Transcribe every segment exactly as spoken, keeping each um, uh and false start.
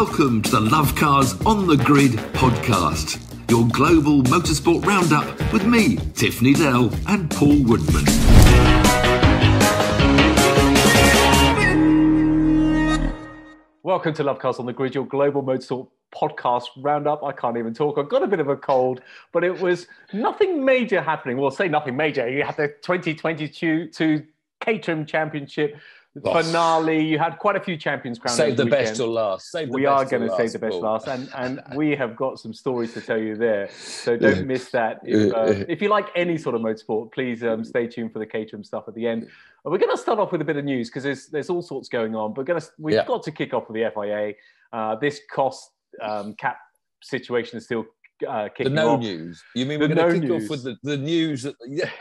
Welcome to the Love Cars on the Grid podcast, your global motorsport roundup with me, Tiffany Dell, and Paul Woodman. Welcome to Love Cars on the Grid, your global motorsport podcast roundup. I can't even talk. I've got a bit of a cold, but it was nothing major happening. Well, say nothing major. You had the twenty twenty-two Caterham Championship Loss. Finale. You had quite a few champions crowned. Save the weekend. Best till last. Save the we best are going to save the best Paul. last, and and we have got some stories to tell you there. So don't miss that. If, uh, if you like any sort of motorsport, please um, stay tuned for the Caterham stuff at the end. We're going to start off with a bit of news because there's there's all sorts going on. But going to we've yeah. got to kick off with the F I A. Uh, this cost um, cap situation is still. Uh, the no off. news. You mean the we're going to no kick news. off with the, the news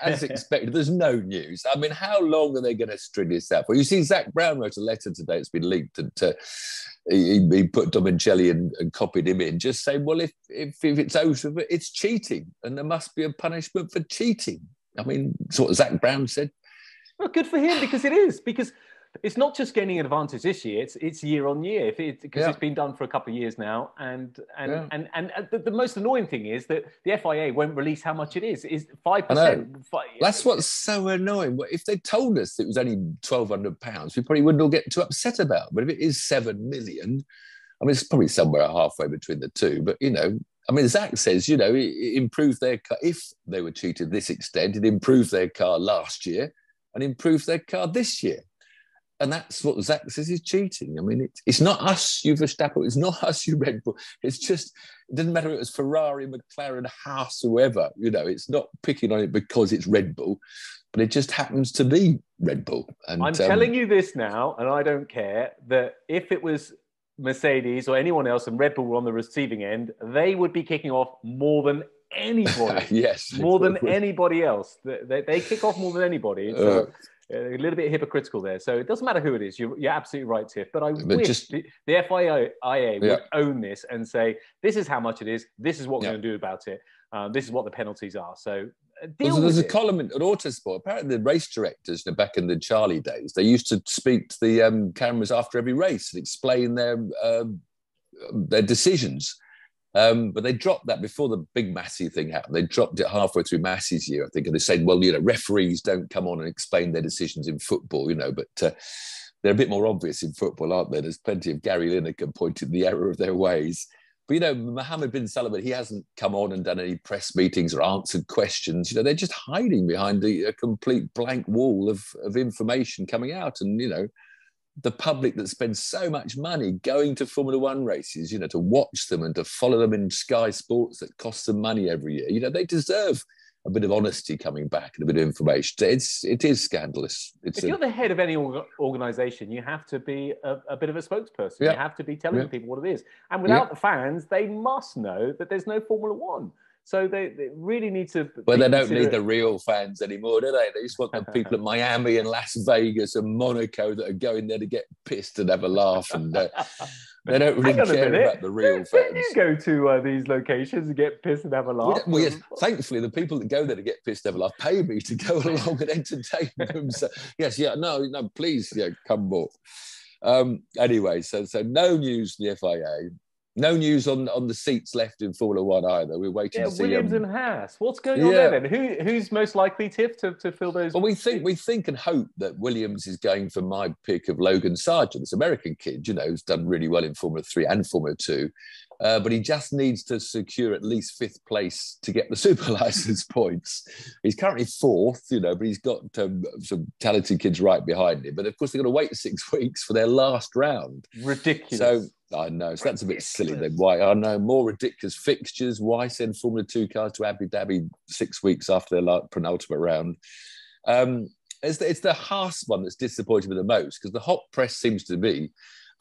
as expected? There's no news. I mean, how long are they going to string this out for? You see, Zac Brown wrote a letter today. It's been leaked, and uh, he, he put Domicelli and, and copied him in, just saying, "Well, if if, if it's over, it's cheating, and there must be a punishment for cheating." I mean, sort of Zac Brown said. Well, good for him because it is because. It's not just gaining an advantage this year; it's it's year on year because it, yeah. it's been done for a couple of years now. And and yeah. and and the, the most annoying thing is that the F I A won't release how much it is. Is five percent? That's what's so annoying. If they told us it was only twelve hundred pounds, we probably wouldn't all get too upset about. But if it is seven million, I mean, it's probably somewhere halfway between the two. But you know. I mean, Zac says, you know, it improved their car. If they were cheated this extent, it improved their car last year and improved their car this year. And that's what Zac says is cheating. I mean, it, it's not us, you Verstappen. It's not us, you Red Bull. It's just, it doesn't matter if it was Ferrari, McLaren, Haas, whoever. You know, it's not picking on it because it's Red Bull, but it just happens to be Red Bull. And I'm um, telling you this now, and I don't care, that if it was Mercedes or anyone else and Red Bull were on the receiving end, they would be kicking off more than anybody. yes. More than anybody else. They, they, they kick off more than anybody. So. Uh. A little bit hypocritical there. So it doesn't matter who it is. You're, you're absolutely right, Tiff. But I but wish just, the, the F I A yeah. would own this and say, this is how much it is. This is what we're yeah. going to do about it. Um, this is what the penalties are. So deal there's, with there's it. a column at Autosport. Apparently the race directors back in the Charlie days, they used to speak to the um, cameras after every race and explain their, um, their decisions. Um, but they dropped that before the big Massey thing happened. They dropped it halfway through Massey's year, I think, and they said, well, you know, referees don't come on and explain their decisions in football, you know, but uh, they're a bit more obvious in football, aren't they? There's plenty of Gary Lineker pointing the error of their ways. But, you know, Mohammed bin Salman, he hasn't come on and done any press meetings or answered questions. You know, they're just hiding behind a, a complete blank wall of, of information coming out and, you know, the public that spends so much money going to Formula One races, you know, to watch them and to follow them in Sky Sports that costs them money every year. You know, they deserve a bit of honesty coming back and a bit of information. It's, it is scandalous. It's if a, you're the head of any org- organisation, you have to be a, a bit of a spokesperson. Yeah. You have to be telling yeah. people what it is. And without yeah. the fans, they must know that there's no Formula One. So they, they really need to... But they don't need the real fans anymore, do they? They just want the people at Miami and Las Vegas and Monaco that are going there to get pissed and have a laugh. And uh, they don't really care about the real fans. Don't you go to uh, these locations and get pissed and have a laugh? Well, yes, thankfully, the people that go there to get pissed and have a laugh pay me to go along and entertain them. So, yes, yeah, no, no, please, yeah, come more. Um, anyway, so, so no news in the F I A. No news on, on the seats left in Formula One either. We're waiting yeah, to see. Williams um, and Haas. What's going on yeah. there then? Who who's most likely, Tiff, to, to fill those? Well, we think we think and hope that Williams is going for my pick of Logan Sargeant, this American kid, you know, who's done really well in Formula Three and Formula Two. Uh, but he just needs to secure at least fifth place to get the super license points. He's currently fourth, you know, but he's got um, some talented kids right behind him. But of course, they've got to wait six weeks for their last round. Ridiculous. So I know, so that's ridiculous. a bit silly then. Why? I know, more ridiculous fixtures. Why send Formula Two cars to Abu Dhabi six weeks after their last penultimate round? Um, it's, the, it's the Haas one that's disappointed me the most because the hot press seems to be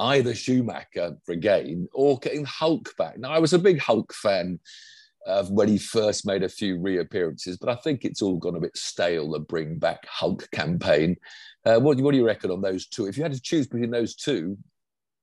either Schumacher for again or getting Hulk back. Now, I was a big Hulk fan uh, when he first made a few reappearances, but I think it's all gone a bit stale, the bring back Hulk campaign. Uh, what, what do you reckon on those two? If you had to choose between those two,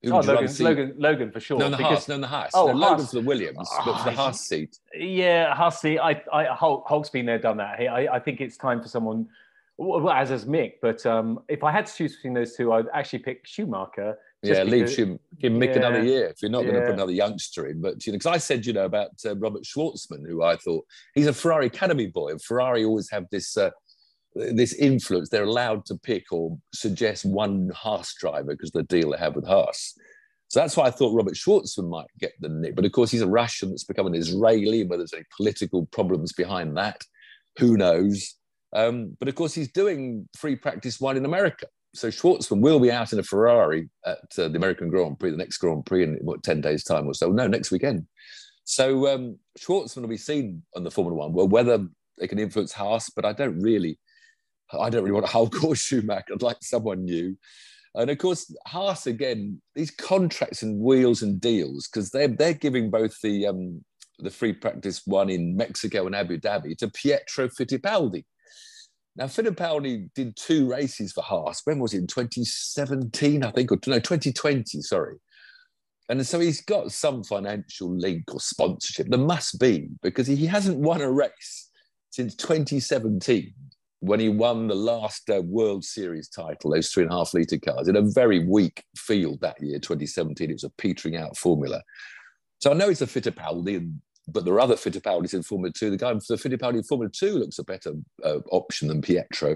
who oh, would you Logan, rather see? Logan, Logan for sure. No, the Haas, no, the Haas. Oh, no, Haas. Logan for the Williams, oh, but for the Haas seat. Yeah, Haas seat. I, I, Hulk, Hulk's been there, done that. I, I think it's time for someone, well, as is Mick, but um, if I had to choose between those two, I'd actually pick Schumacher Yeah, leave Schum, give Mick yeah, another year if you're not yeah. going to put another youngster in. But, you know, because I said, you know, about uh, Robert Schwartzman, who I thought, he's a Ferrari Academy boy, and Ferrari always have this uh, this influence. They're allowed to pick or suggest one Haas driver because of the deal they have with Haas. So that's why I thought Robert Schwartzman might get the nick. But, of course, he's a Russian that's become an Israeli, whether there's any political problems behind that, who knows. Um, but, of course, he's doing free practice one in America. So Schwartzman will be out in a Ferrari at uh, the American Grand Prix, the next Grand Prix in, what, ten days' time or so? No, next weekend. So um, Schwartzman will be seen on the Formula One. Well, whether they can influence Haas, but I don't really, I don't really want Hulk or Schumacher. I'd like someone new. And, of course, Haas, again, these contracts and wheels and deals, because they're, they're giving both the, um, the free practice one in Mexico and Abu Dhabi to Pietro Fittipaldi. Now, Fittipaldi did two races for Haas. When was it? In twenty seventeen, I think, or no, twenty twenty, sorry. And so he's got some financial link or sponsorship. There must be, because he hasn't won a race since twenty seventeen, when he won the last uh, World Series title, those three and a half litre cars, in a very weak field that year, twenty seventeen. It was a petering out formula. So I know it's a Fittipaldi, and but there are other Fittipaldis in Formula two. The guy for the Fittipaldi in Formula two looks a better uh, option than Pietro.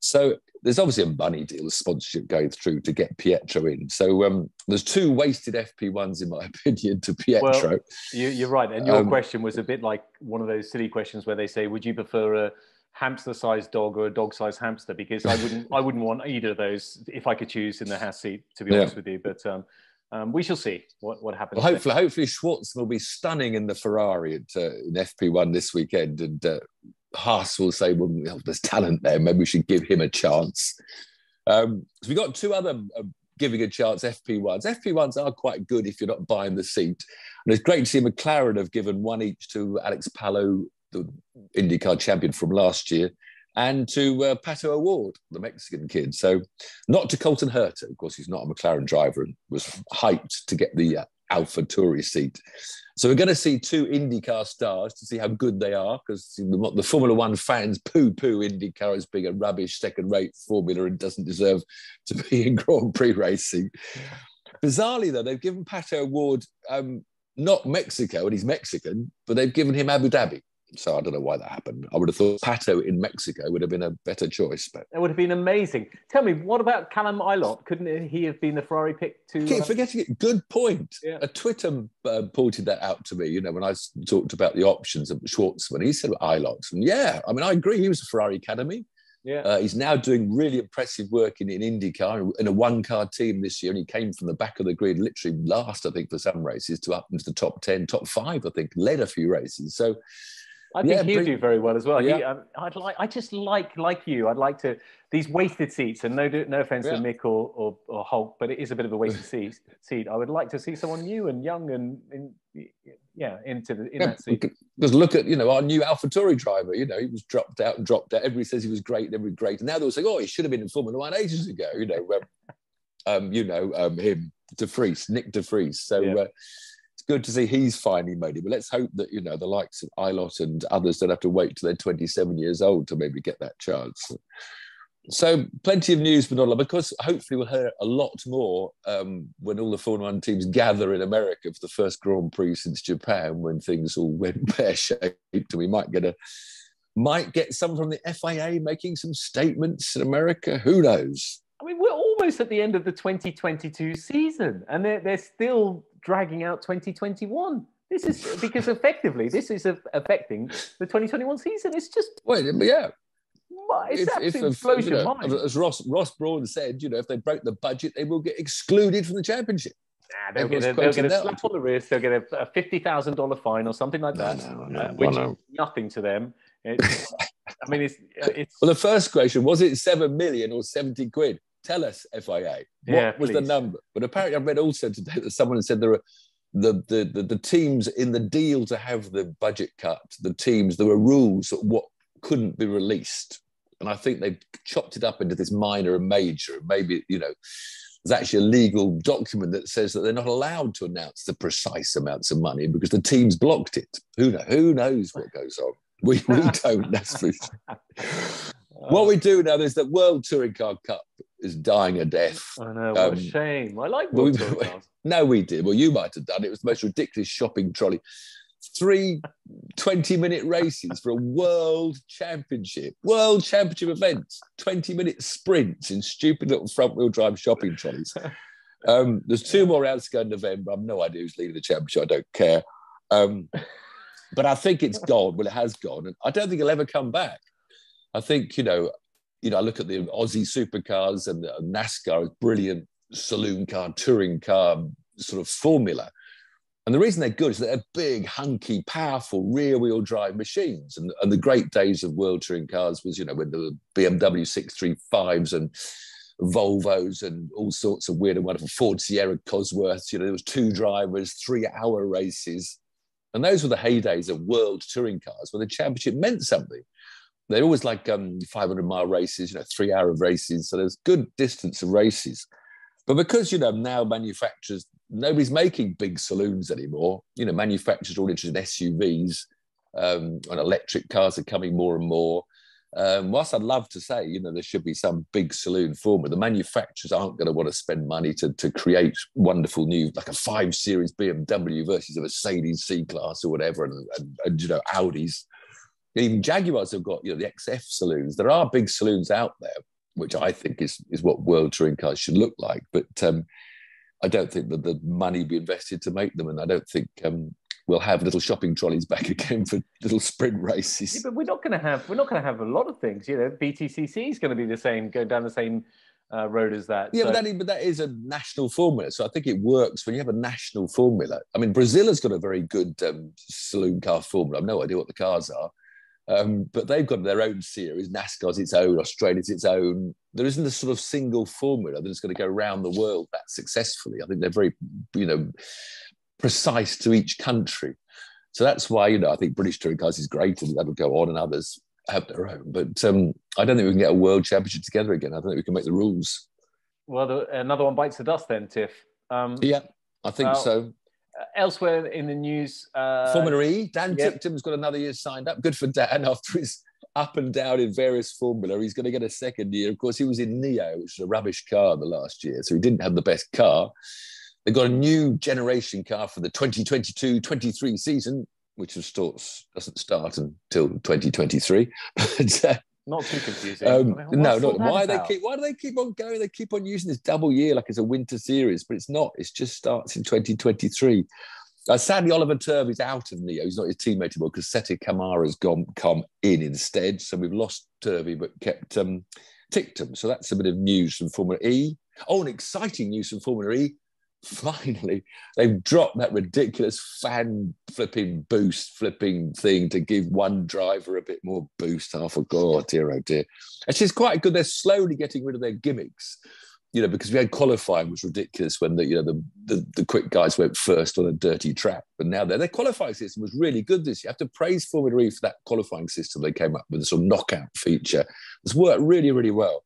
So there's obviously a money deal, a sponsorship going through to get Pietro in. So um, there's two wasted F P ones, in my opinion, to Pietro. Well, you, you're right. And your um, question was a bit like one of those silly questions where they say, would you prefer a hamster-sized dog or a dog-sized hamster? Because I wouldn't, I wouldn't want either of those if I could choose in the Haas seat, to be yeah. honest with you. But... Um, Um, we shall see what, what happens. Well, hopefully, hopefully Schwartzman will be stunning in the Ferrari at, uh, in F P one this weekend, and uh, Haas will say, well, there's talent there, maybe we should give him a chance. Um, so we've got two other uh, giving a chance F P ones. F P ones are quite good if you're not buying the seat. And it's great to see McLaren have given one each to Alex Palou, the IndyCar champion from last year, and to uh, Pato O'Ward, the Mexican kid. So not to Colton Herta. Of course, he's not a McLaren driver and was hyped to get the uh, AlphaTauri seat. So we're going to see two IndyCar stars to see how good they are, because the, the Formula One fans poo-poo IndyCar as being a rubbish second-rate formula and doesn't deserve to be in Grand Prix racing. Bizarrely, though, they've given Pato O'Ward um, not Mexico, and he's Mexican, but they've given him Abu Dhabi. So I don't know why that happened. I would have thought Pato in Mexico would have been a better choice. But it would have been amazing. Tell me, what about Callum Ilott? Couldn't he have been the Ferrari pick to... Keep forgetting it. Good point. Yeah. A Twitter uh, pointed that out to me, you know, when I talked about the options of Schwartzman. He said Ilott. And yeah, I mean, I agree. He was a Ferrari Academy. Yeah. Uh, he's now doing really impressive work in, in IndyCar, in a one-car team this year, and he came from the back of the grid, literally last, I think, for some races, to up into the top ten, top five, I think, led a few races. So... I think yeah, he'll do very well as well. Yeah. He, um, I'd like, I just like, like you, I'd like to, these wasted seats, and no no offence yeah. to Mick or, or, or Hulk, but it is a bit of a wasted seat, seat. I would like to see someone new and young and, and yeah, into the, in yeah, that seat. Because look at, you know, our new AlphaTauri driver, you know, he was dropped out and dropped out. Everybody says he was great and everybody great. And now they're all saying, oh, he should have been in Formula One ages ago, you know, um, you know, um, him, De Vries, Nick De Vries. So, yeah. uh, good to see he's finally made it, but let's hope that, you know, the likes of Ilott and others don't have to wait till they're twenty-seven years old to maybe get that chance. So plenty of news, but not a lot, because hopefully we'll hear a lot more um, when all the Formula One teams gather in America for the first Grand Prix since Japan, when things all went pear-shaped, and we might get a might get some from the F I A making some statements in America. Who knows? I mean, we're almost at the end of the twenty twenty-two season, and they're, they're still dragging out twenty twenty-one. This is because effectively this is affecting the twenty twenty-one season. It's just wait, yeah, it's if, absolute if, explosion you know, mind. As Ross Ross Brawn said, you know, if they broke the budget, they will get excluded from the championship. Nah, they'll, get a, they'll get a slap out on the wrist. They'll get a, a fifty thousand dollar fine or something like that, no, no, no, uh, which no. is nothing to them. It's, I mean, it's, it's well. The first question was it seven million or seventy quid? Tell us, F I A, what yeah, was the number? But apparently I read also today that someone said there are the, the, the, the teams in the deal to have the budget cut, the teams, there were rules of what couldn't be released. And I think they've chopped it up into this minor and major. And maybe, you know, there's actually a legal document that says that they're not allowed to announce the precise amounts of money because the teams blocked it. Who, know, who knows what goes on? We, we don't, that's for sure. Uh, what we do know is that World Touring Car Cup is dying a death. I know, what um, a shame. I like World we, Touring Cars. No, we did. Well, you might have done. It was the most ridiculous shopping trolley. Three twenty-minute races for a world championship, world championship events, twenty-minute sprints in stupid little front-wheel drive shopping trolleys. Um, there's two more rounds to go in November. I've no idea who's leading the championship. I don't care. Um, but I think it's gone. Well, it has gone. And I don't think it'll ever come back. I think, you know, you know, I look at the Aussie supercars and the NASCAR, brilliant saloon car, touring car sort of formula. And the reason they're good is that they're big, hunky, powerful rear-wheel drive machines. And, and the great days of world touring cars was, you know, when there were B M W six thirty-fives and Volvos and all sorts of weird and wonderful Ford Sierra Cosworths. You know, there was two drivers, three-hour races. And those were the heydays of world touring cars when the championship meant something. They're always like um, five hundred mile races, you know, three-hour races. So there's good distance of races. But because, you know, now manufacturers, nobody's making big saloons anymore. You know, manufacturers are all interested in S U Vs um, and electric cars are coming more and more. Um, whilst I'd love to say, you know, there should be some big saloon formula, the manufacturers aren't going to want to spend money to, to create wonderful new, like a five series B M W versus a Mercedes C-Class or whatever, and, and, and, you know, Audis. Even Jaguars have got, you know, the X F saloons. There are big saloons out there, which I think is is what world touring cars should look like. But um, I don't think that the money be invested to make them. And I don't think um, we'll have little shopping trolleys back again for little sprint races. Yeah, but we're not going to have, we're not going to have a lot of things, you know. B T C C is going to be the same, go down the same uh, road as that. Yeah, so. but, that, but that is a national formula. So I think it works when you have a national formula. I mean, Brazil has got a very good um, saloon car formula. I've no idea what the cars are. Um, but they've got their own series. NASCAR's its own, Australia's its own. There isn't a sort of single formula that is going to go around the world that successfully. I think they're very, you know, precise to each country. So that's why, you know, I think British touring cars is great and that'll go on and others have their own. But um, I don't think we can get a world championship together again. I don't think we can make the rules. Well, the, another one bites the dust then, Tiff. Um, yeah, I think well, so. Elsewhere in the news... Uh, Formula E, Dan yep. Tipton's got another year signed up. Good for Dan after his up and down in various formula. He's going to get a second year. Of course, he was in N I O, which was a rubbish car the last year, so he didn't have the best car. They got a new generation car for the twenty twenty-two twenty-three season, which of sorts doesn't start until twenty twenty-three. But, uh, not too confusing. Um, I mean, no, not why they keep. Why do they keep on going? They keep on using this double year like it's a winter series, but it's not. It just starts in twenty twenty-three. Uh, sadly, Oliver Turvey is out of N I O. He's not his teammate anymore because Seti Kamara's gone come in instead. So we've lost Turvey but kept um, Tipton. So that's a bit of news from Formula E. Oh, an exciting news from Formula E. Finally, they've dropped that ridiculous fan flipping boost flipping thing to give one driver a bit more boost. Half a god, dear oh dear. It's just quite good. They're slowly getting rid of their gimmicks, you know, because we had qualifying was ridiculous when the you know the the, the quick guys went first on a dirty track. But now their their qualifying system was really good this year. I have to praise Formula E for that qualifying system they came up with, a sort of knockout feature. It's worked really, really well.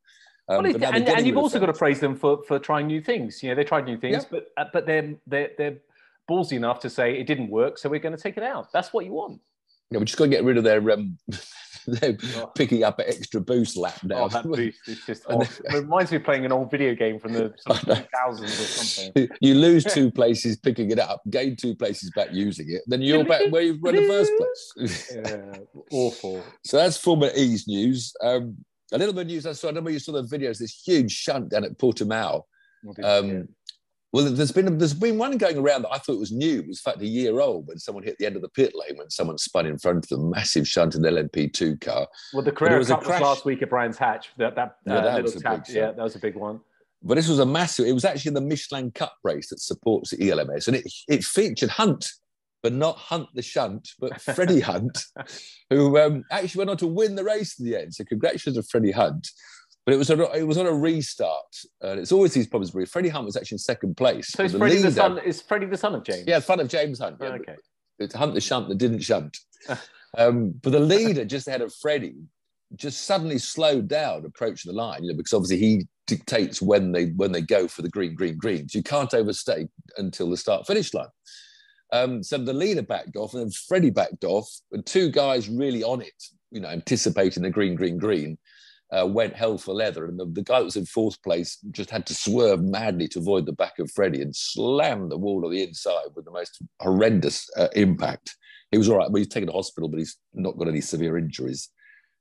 Um, well, and, and you've also got to praise them for, for trying new things. You know, they tried new things, yeah. but uh, but they're, they're, they're ballsy enough to say it didn't work, so we're going to take it out. That's what you want. Yeah, we're just going to get rid of their, um, their oh. picking up an extra boost lap now. Oh, that boost is just... Oh, it reminds me of playing an old video game from the sort of two thousands or something. You lose two places picking it up, gain two places back using it, then you're back where you've run the first place. Yeah, awful. So that's Formula E's news. Um, A little bit of news I saw, I don't know if you saw the videos, this huge shunt down at Portimao. Um, well, there's been, there's been one going around that I thought was new. It was, in fact, a year old when someone hit the end of the pit lane when someone spun in front of them. Massive shunt in the L M P two car. Well, the Carrera Cup was last week at Brands Hatch. That, that, yeah, uh, that little tap, yeah, that was a big one. But this was a massive, it was actually the Michelin Cup race that supports the E L M S. And it, it featured Hunt, but not Hunt the Shunt, but Freddie Hunt, who um, actually went on to win the race in the end. So congratulations to Freddie Hunt. But it was a, it was on a restart. And it's always these problems. Where Freddie Hunt was actually in second place. So is Freddie, the son, is Freddie the son of James? Yeah, the son of James Hunt. Yeah, oh, okay. It's Hunt the Shunt that didn't shunt. um, but the leader just ahead of Freddie just suddenly slowed down approaching the line, you know, because obviously he dictates when they, when they go for the green, green, green. So you can't overstay until the start-finish line. Um, so the leader backed off and then Freddie backed off and two guys really on it, you know, anticipating the green, green, green. uh, went hell for leather. And the, the guy that was in fourth place just had to swerve madly to avoid the back of Freddie and slam the wall on the inside with the most horrendous uh, impact. He was all right. Well, he's taken to hospital, but he's not got any severe injuries.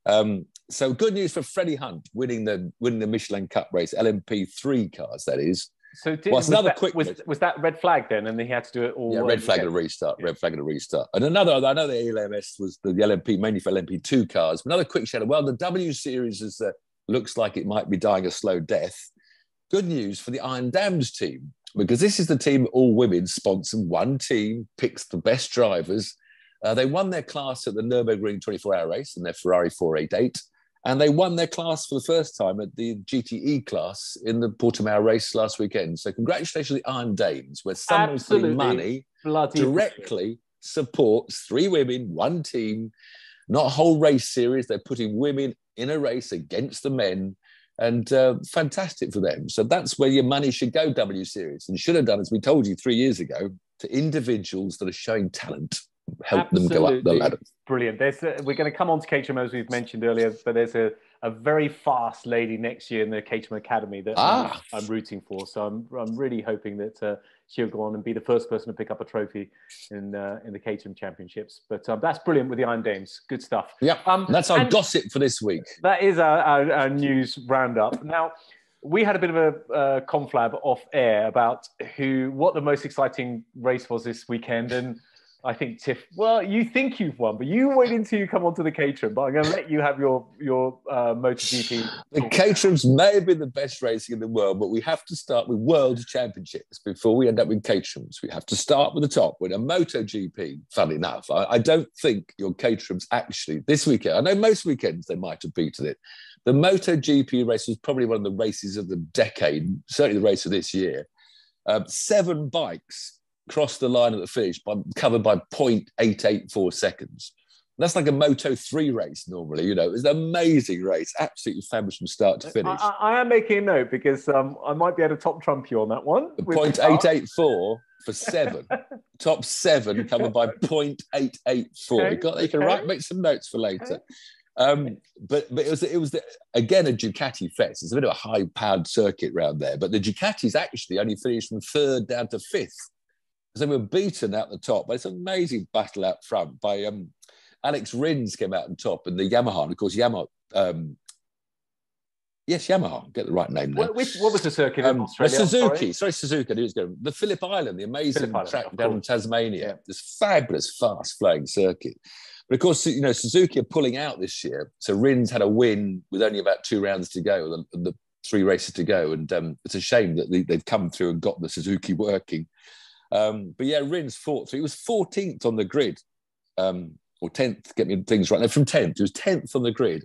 Um, so good news for Freddie Hunt winning the winning the Michelin Cup race, L M P three cars, that is. So did, well, was, another that, quick was, was that red flag then, and then he had to do it all? Yeah, red flag and a restart, yeah. red flag and a restart. And another, I know the L M S was the, the L M P, mainly for L M P two cars. Another quick shadow, well, the W Series is, uh, looks like it might be dying a slow death. Good news for the Iron Dams team, because this is the team all women sponsored. One team picks the best drivers. Uh, they won their class at the Nürburgring twenty-four hour race in their Ferrari four eighty-eight. And they won their class for the first time at the G T E class in the Portimao race last weekend. So congratulations to the Iron Dames, where some of the money directly supports three women, one team, not a whole race series. They're putting women in a race against the men, and uh, fantastic for them. So that's where your money should go, W Series, and should have done, as we told you three years ago, to individuals that are showing talent. Help Absolutely. Them go up the ladder. Brilliant. There's a, we're going to come on to Caterham, as we've mentioned earlier, but there's a, a very fast lady next year in the Caterham Academy that ah. I'm, I'm rooting for. So I'm I'm really hoping that uh, she'll go on and be the first person to pick up a trophy in uh, in the Caterham Championships. But um, that's brilliant with the Iron Dames. Good stuff. Yeah, um, that's our gossip for this week. That is our, our, our news roundup. Now, we had a bit of a uh, conflab off air about who what the most exciting race was this weekend, and I think, Tiff, well, you think you've won, but you wait until you come onto the Caterham. But I'm going to let you have your, your uh, MotoGP. The Caterhams may be the best racing in the world, but we have to start with World Championships before we end up with Caterhams. We have to start with the top. With a MotoGP, funnily enough, I, I don't think your Caterhams actually, this weekend, I know most weekends they might have beaten it. The MotoGP race was probably one of the races of the decade, certainly the race of this year. Um, seven bikes crossed the line at the finish, by, covered by zero point eight eight four seconds. That's like a Moto three race normally, you know. It was an amazing race, absolutely fabulous from start to finish. I, I, I am making a note because um, I might be able to top trump you on that one. zero point eight eight four for seven. Top seven covered by zero point eight eight four. Okay, you got that? You can okay. write, make some notes for later. Okay. Um, but but it was, it was the, again, a Ducati fest. It's a bit of a high-powered circuit round there, but the Ducatis actually only finished from third down to fifth. They were beaten out the top, but it's an amazing battle out front by um, Alex Rins came out on top, and the Yamaha, and of course Yamaha, um, yes, Yamaha, get the right name there. What, which, what was the circuit um, in Australia? Suzuki, sorry, sorry Suzuki, who's going? The Phillip Island, the amazing Island, track down in Tasmania, yeah. This fabulous, fast-flowing circuit. But of course, you know, Suzuki are pulling out this year, so Rins had a win with only about two rounds to go, the, the three races to go, and um, it's a shame that they, they've come through and got the Suzuki working. Um, but yeah, Rins fought through. He was fourteenth on the grid, um, or tenth, get me things right. No, from tenth. He was tenth on the grid.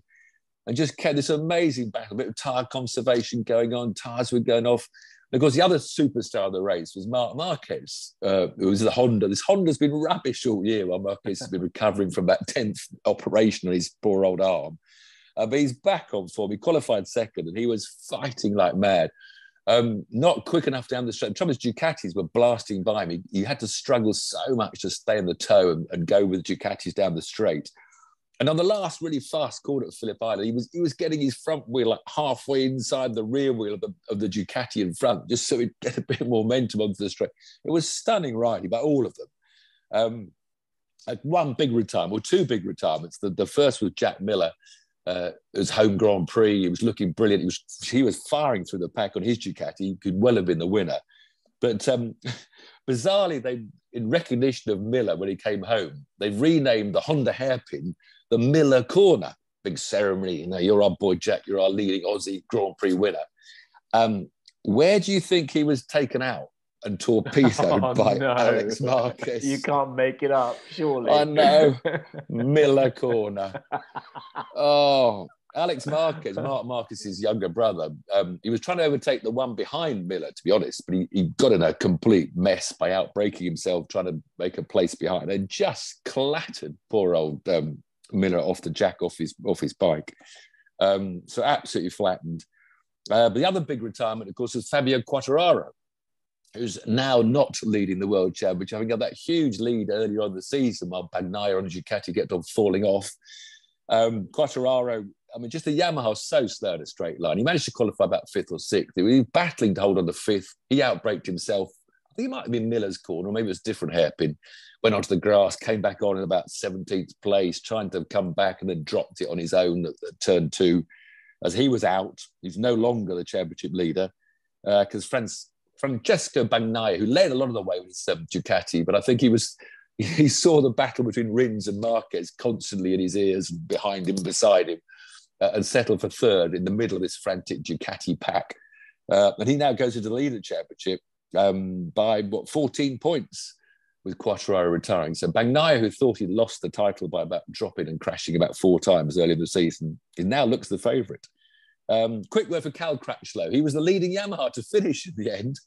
And just kept this amazing battle, a bit of tyre conservation going on, tyres were going off. And of course, the other superstar of the race was Marc Marquez, uh, who was the Honda. This Honda's been rubbish all year while Marquez has been recovering from that tenth operation on his poor old arm. Uh, but he's back on form. He qualified second, and he was fighting like mad. Um, not quick enough down the straight. The trouble is Ducatis were blasting by me. You had to struggle so much to stay in the toe and, and go with Ducatis down the straight. And on the last really fast corner at Phillip Island, he was he was getting his front wheel like halfway inside the rear wheel of the, of the Ducati in front, just so he'd get a bit of momentum onto the straight. It was stunning riding by all of them. Um, like one big retirement, or two big retirements. The, the first was Jack Miller. Uh, it was home Grand Prix. He was looking brilliant. He was he was firing through the pack on his Ducati. He could well have been the winner, but um, bizarrely, they in recognition of Miller when he came home, they renamed the Honda hairpin the Miller Corner. Big ceremony. You know, you're our boy Jack. You're our leading Aussie Grand Prix winner. Um, where do you think he was taken out and torpedoed oh, by no. Alex Marquez? You can't make it up, surely. I know. Miller Corner. Oh, Alex Marquez, Marc Marquez's younger brother. Um, he was trying to overtake the one behind Miller, to be honest, but he, he got in a complete mess by outbraking himself, trying to make a place behind, and just clattered poor old um, Miller off the jack, off his, off his bike. Um, so absolutely flattened. Uh, but the other big retirement, of course, is Fabio Quartararo, who's now not leading the World Championship, having got that huge lead earlier on the season while Bagnaia on Ducati kept on falling off. Um, Quartararo I mean, just the Yamaha's so slow at a straight line. He managed to qualify about fifth or sixth. He was battling to hold on the fifth. He outbraked himself. I think it might have been Miller's corner, or maybe it was a different hairpin. Went onto the grass, came back on in about seventeenth place, trying to come back, and then dropped it on his own at, at turn two. As he was out, he's no longer the championship leader, because uh, France... Francesco Bagnaia, who led a lot of the way with his um, Ducati, but I think he was he saw the battle between Rins and Marquez constantly in his ears, behind him, beside him, uh, and settled for third in the middle of this frantic Ducati pack. Uh, and he now goes into the leader championship um, by, what, fourteen points, with Quartararo retiring. So Bagnaia, who thought he'd lost the title by about dropping and crashing about four times earlier in the season, he now looks the favourite. Um, quick word for Cal Crutchlow. He was the leading Yamaha to finish in the end.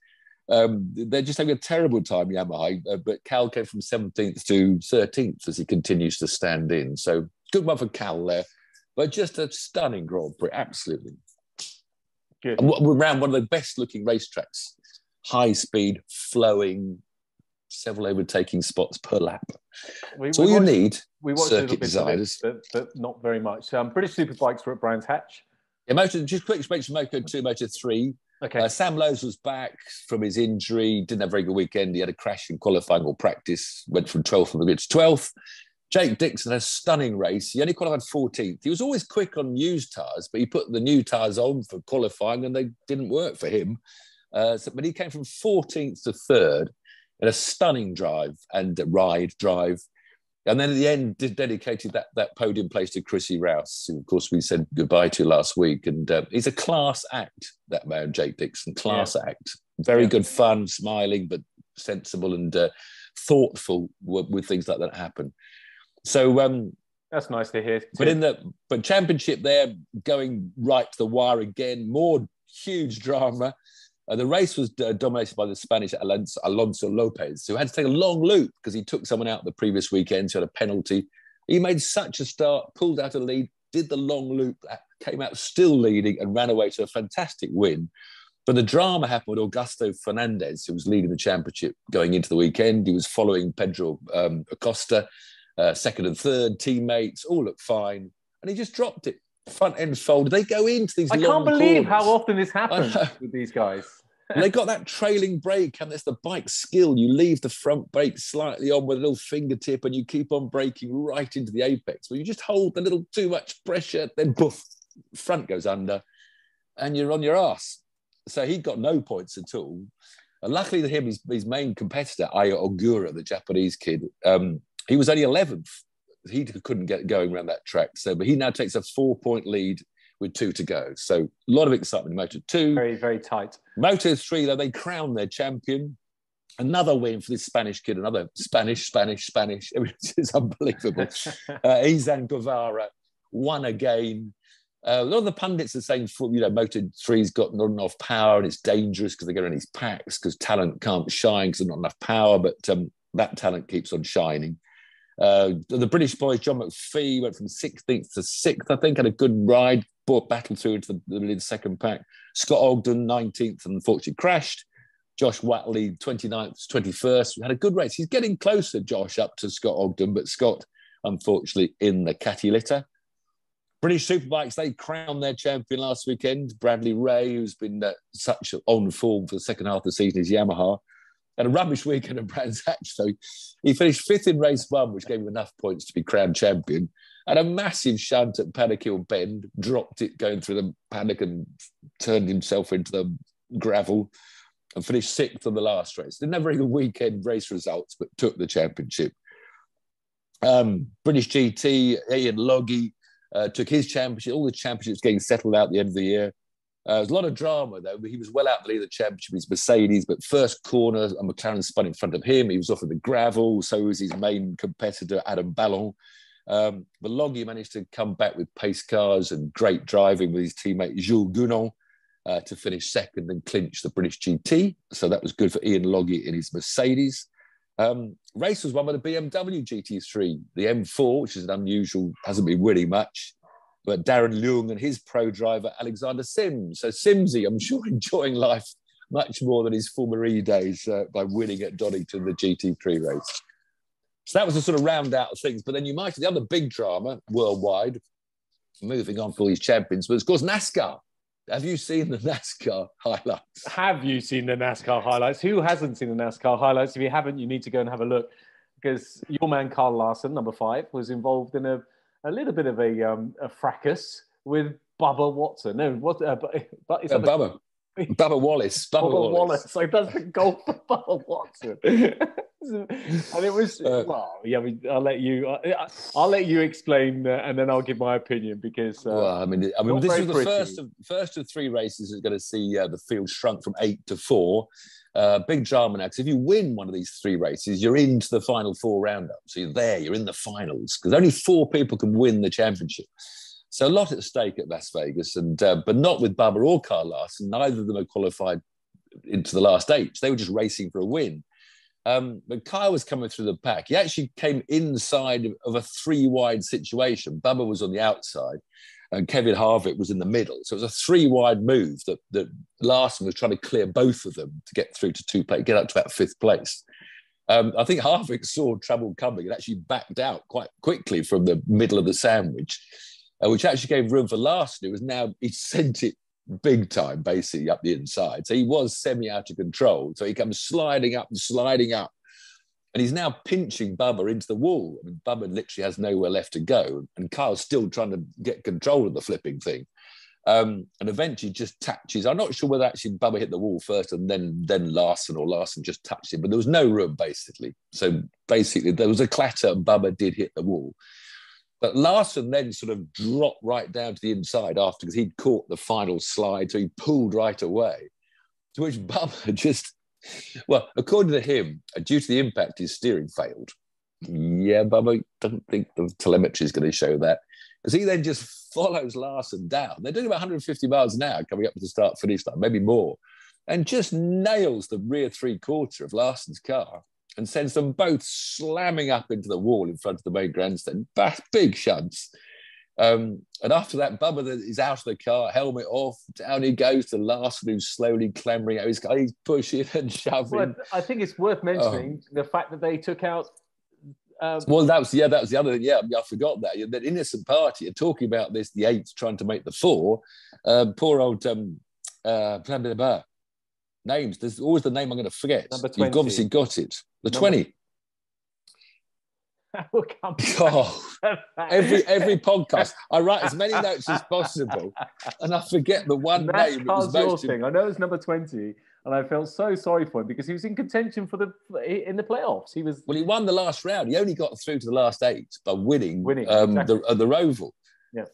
Um, they're just having a terrible time, Yamaha, uh, but Cal came from seventeenth to thirteenth as he continues to stand in. So good one for Cal there, but just a stunning Grand Prix, absolutely. Good. And we're around one of the best-looking racetracks. High-speed, flowing, several overtaking spots per lap. We, so we all watched, you need, we watched circuit designers. But, but not very much. Um, British Superbikes were at Brands Hatch. Yeah, motor, just quick mention, Moto two, Moto three. Okay. Uh, Sam Lowes was back from his injury, didn't have a very good weekend. He had a crash in qualifying or practice, went from twelfth on the grid to twelfth. Jake Dixon had a stunning race. He only qualified fourteenth. He was always quick on used tyres, but he put the new tyres on for qualifying and they didn't work for him. Uh, so, but he came from fourteenth to third in a stunning drive and ride drive. And then at the end, dedicated that, that podium place to Chrissy Rouse, who, of course, we said goodbye to last week. And uh, he's a class act, that man, Jake Dixon, class yeah. act. Very yeah. good fun, smiling, but sensible and uh, thoughtful with things like that happen. So... Um, that's nice to hear. Too. But in the but championship there, going right to the wire again, more huge drama. Uh, the race was uh, dominated by the Spanish Alonso, Alonso Lopez, who had to take a long loop because he took someone out the previous weekend, so had a penalty. He made such a start, pulled out a lead, did the long loop, came out still leading and ran away to a fantastic win. But the drama happened with Augusto Fernandez, who was leading the championship going into the weekend. He was following Pedro um, Acosta, uh, second and third, teammates, all looked fine. And he just dropped it. Front end fold. They go into these. I long can't believe corners. How often this happens with these guys. They got that trailing brake, and that's the bike skill. You leave the front brake slightly on with a little fingertip, and you keep on braking right into the apex. Well, you just hold a little too much pressure, then poof, front goes under, and you're on your ass. So he got no points at all. And luckily to him, his, his main competitor, Aya Ogura, the Japanese kid, um, he was only eleventh. He couldn't get going around that track. So, but he now takes a four-point lead with two to go. So, a lot of excitement in Moto two. Very, very tight. Moto three, though, they crown their champion. Another win for this Spanish kid. Another Spanish, Spanish, Spanish. It's unbelievable. uh, Izan Guevara won again. Uh, a lot of the pundits are saying, you know, Moto three's got not enough power and it's dangerous because they go in these packs because talent can't shine because there's not enough power. But um, that talent keeps on shining. Uh, the British boys, John McPhee, went from sixteenth to sixth, I think, had a good ride, brought battle through into the, the, the second pack. Scott Ogden, nineteenth, and unfortunately crashed. Josh Watley, twenty-ninth, twenty-first, had a good race. He's getting closer, Josh, up to Scott Ogden, but Scott, unfortunately, in the catty litter. British Superbikes, they crowned their champion last weekend. Bradley Ray, who's been uh, such on form for the second half of the season, is Yamaha. Had a rubbish weekend at Brands Hatch, so he finished fifth in race one, which gave him enough points to be crowned champion. Had a massive shunt at Paddock Hill Bend, dropped it going through the paddock and turned himself into the gravel and finished sixth on the last race. Didn't have very good weekend race results, but took the championship. Um, British G T, Ian Loggy uh, took his championship. All the championships getting settled out at the end of the year. Uh, there was a lot of drama, though. He was well out of the lead of the championship, his Mercedes, but first corner, a McLaren spun in front of him. He was off in the gravel, so was his main competitor, Adam Ballon. Um, but Loggy managed to come back with pace cars and great driving with his teammate Jules Gounon uh, to finish second and clinch the British G T. So that was good for Ian Loggy in his Mercedes. Um, race was won by the B M W G T three, the M four, which is an unusual, hasn't been winning much. But Darren Leung and his pro driver, Alexander Sims. So Simsy, I'm sure, enjoying life much more than his former E days uh, by winning at Donington, the G T three race. So that was a sort of round out of things. But then you might, the other big drama worldwide moving on for all these champions was, of course, NASCAR. Have you seen the NASCAR highlights? Have you seen the NASCAR highlights? Who hasn't seen the NASCAR highlights? If you haven't, you need to go and have a look, because your man Carl Larson, number five, was involved in a, a little bit of a, um, a fracas with Bubba Watson. No, what? Uh, but it's uh, Bubba. Bubba Wallace. Bubba, Bubba Wallace. Wallace. Like, that's the goal for Bubba Watson. And it was, uh, well, yeah, I mean, I'll let you, I'll, I'll let you explain uh, and then I'll give my opinion, because... Uh, well, I mean, I mean, this is the first of, first of three races that's going to see uh, the field shrunk from eight to four. Uh, big drama now, because if you win one of these three races, you're into the final four roundup. So you're there, you're in the finals, because only four people can win the championship. So a lot at stake at Las Vegas, and uh, but not with Bubba or Carl Larson. Neither of them had qualified into the last eight. So they were just racing for a win. Um, but Kyle was coming through the pack. He actually came inside of a three-wide situation. Bubba was on the outside, and Kevin Harvick was in the middle. So it was a three-wide move that, that Larson was trying to clear both of them to get through to two place, get up to about fifth place. Um, I think Harvick saw trouble coming and actually backed out quite quickly from the middle of the sandwich. Uh, which actually gave room for Larson, who was now, he sent it big time, basically, up the inside. So he was semi-out of control. So he comes sliding up and sliding up. And he's now pinching Bubba into the wall. I mean, Bubba literally has nowhere left to go. And Kyle's still trying to get control of the flipping thing. Um, and eventually just touches. I'm not sure whether actually Bubba hit the wall first and then, then Larson, or Larson just touched him. But there was no room, basically. So basically, there was a clatter and Bubba did hit the wall. But Larson then sort of dropped right down to the inside after, because he'd caught the final slide, so he pulled right away. To which Bubba just, well, according to him, due to the impact, his steering failed. Yeah, Bubba doesn't think the telemetry is going to show that. Because he then just follows Larson down. They're doing about one hundred fifty miles an hour coming up to the start-finish line, maybe more, and just nails the rear three-quarter of Larson's car. And sends them both slamming up into the wall in front of the main grandstand. Big shunts. Um, and after that, Bubba is out of the car, helmet off. Down he goes to Larson, who's slowly clambering out of his car. He's pushing and shoving. Well, I think it's worth mentioning oh. the fact that they took out... Um... Well, that was, yeah, that was the other thing. Yeah, I forgot that. That innocent party are talking about this, the eight trying to make the four. Um, poor old... Um, uh, names. There's always the name I'm going to forget. Number twenty. You've obviously got it. The Number... twenty. We'll come back. Oh, every every podcast, I write as many notes as possible, and I forget the one That's name. That was your most thing. I know it's number twenty, and I felt so sorry for him because he was in contention for the in the playoffs. He was. Well, he won the last round. He only got through to the last eight by winning. Winning um, exactly. the uh, the Roval. Yes.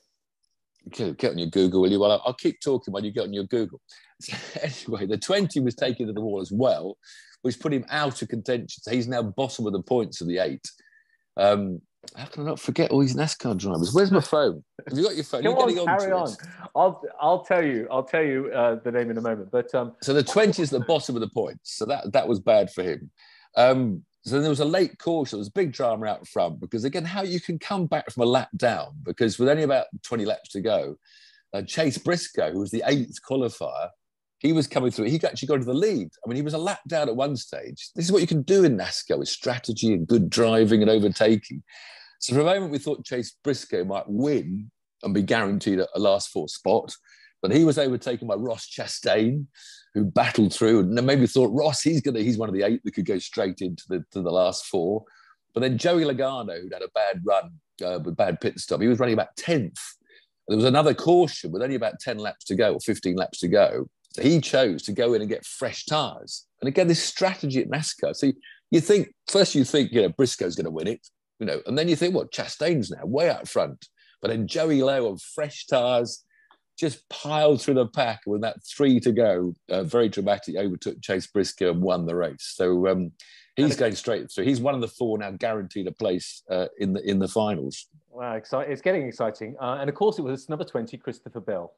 Get on your Google, will you? Well, I'll keep talking while you get on your Google. So anyway, the twenty was taken to the wall as well, which put him out of contention. So he's now bottom of the points of the eight. Um, how can I not forget all these NASCAR drivers? Where's my phone? Have you got your phone? You're on, getting on carry to on. It. I'll, I'll tell you. I'll tell you uh, the name in a moment. But um, so the twenty is the bottom of the points. So that that was bad for him. Um, So there was a late caution. There was big drama out front because, again, how you can come back from a lap down, because with only about twenty laps to go, uh, Chase Briscoe, who was the eighth qualifier, he was coming through. He actually got into the lead. I mean, he was a lap down at one stage. This is what you can do in NASCAR with strategy and good driving and overtaking. So for a moment, we thought Chase Briscoe might win and be guaranteed a last four spot. But he was overtaken by Ross Chastain, who battled through, and maybe thought, Ross, he's gonna he's one of the eight that could go straight into the to the last four. But then Joey Logano, who'd had a bad run uh, with bad pit stop, he was running about tenth. There was another caution with only about ten laps to go, or fifteen laps to go. So he chose to go in and get fresh tyres. And again, this strategy at NASCAR. So you, you think, first you think, you know, Briscoe's gonna win it, you know, and then you think, well, Chastain's now way out front. But then Joey Lowe on fresh tyres, just piled through the pack with that three to go, uh, very dramatic, overtook Chase Briscoe and won the race. So um, he's going straight through. He's one of the four now, guaranteed a place uh, in the in the finals. Wow, exciting! It's getting exciting. Uh, and of course, it was number twenty, Christopher Bell.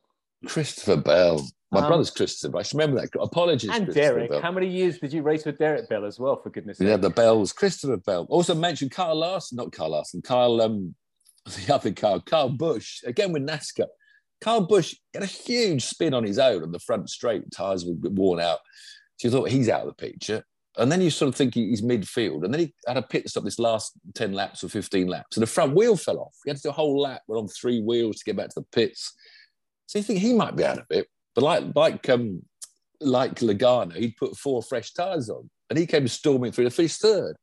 Christopher Bell, my um, brother's Christopher. I should remember that. Apologies, and Christopher Derek. Bell. How many years did you race with Derek Bell as well? For goodness' sake. Yeah, the Bells, Christopher Bell. Also mentioned Carl Larson, not Carl Larson, Carl um, the other Carl, Carl Busch. Again with NASCAR. Carl Busch had a huge spin on his own on the front straight. Tyres were worn out. So you thought, he's out of the picture. And then you sort of think he's midfield. And then he had a pit stop this last ten laps or fifteen laps. And the front wheel fell off. He had to do a whole lap, went on three wheels to get back to the pits. So you think he might be out of it. But like like um, like Logano, he'd put four fresh tyres on. And he came storming through the finish third.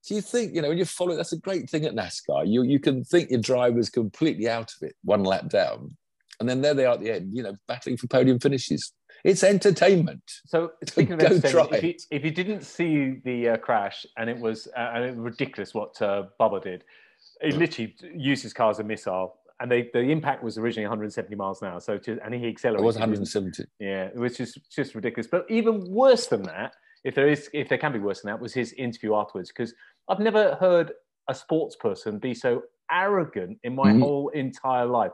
So you think, you know, when you follow, that's a great thing at NASCAR. You, you can think your driver's completely out of it, one lap down. And then there they are at the end, you know, battling for podium finishes. It's entertainment. So speaking of entertainment, if you, if you didn't see the uh, crash, and it was uh, and it was ridiculous what uh, Bubba did, he literally used his car as a missile, and they, the impact was originally one hundred seventy miles an hour. So just, and he accelerated. It was one hundred seventy. Yeah, it was just just ridiculous. But even worse than that, if there is if there can be worse than that, was his interview afterwards, because I've never heard a sports person be so arrogant in my mm-hmm. whole entire life.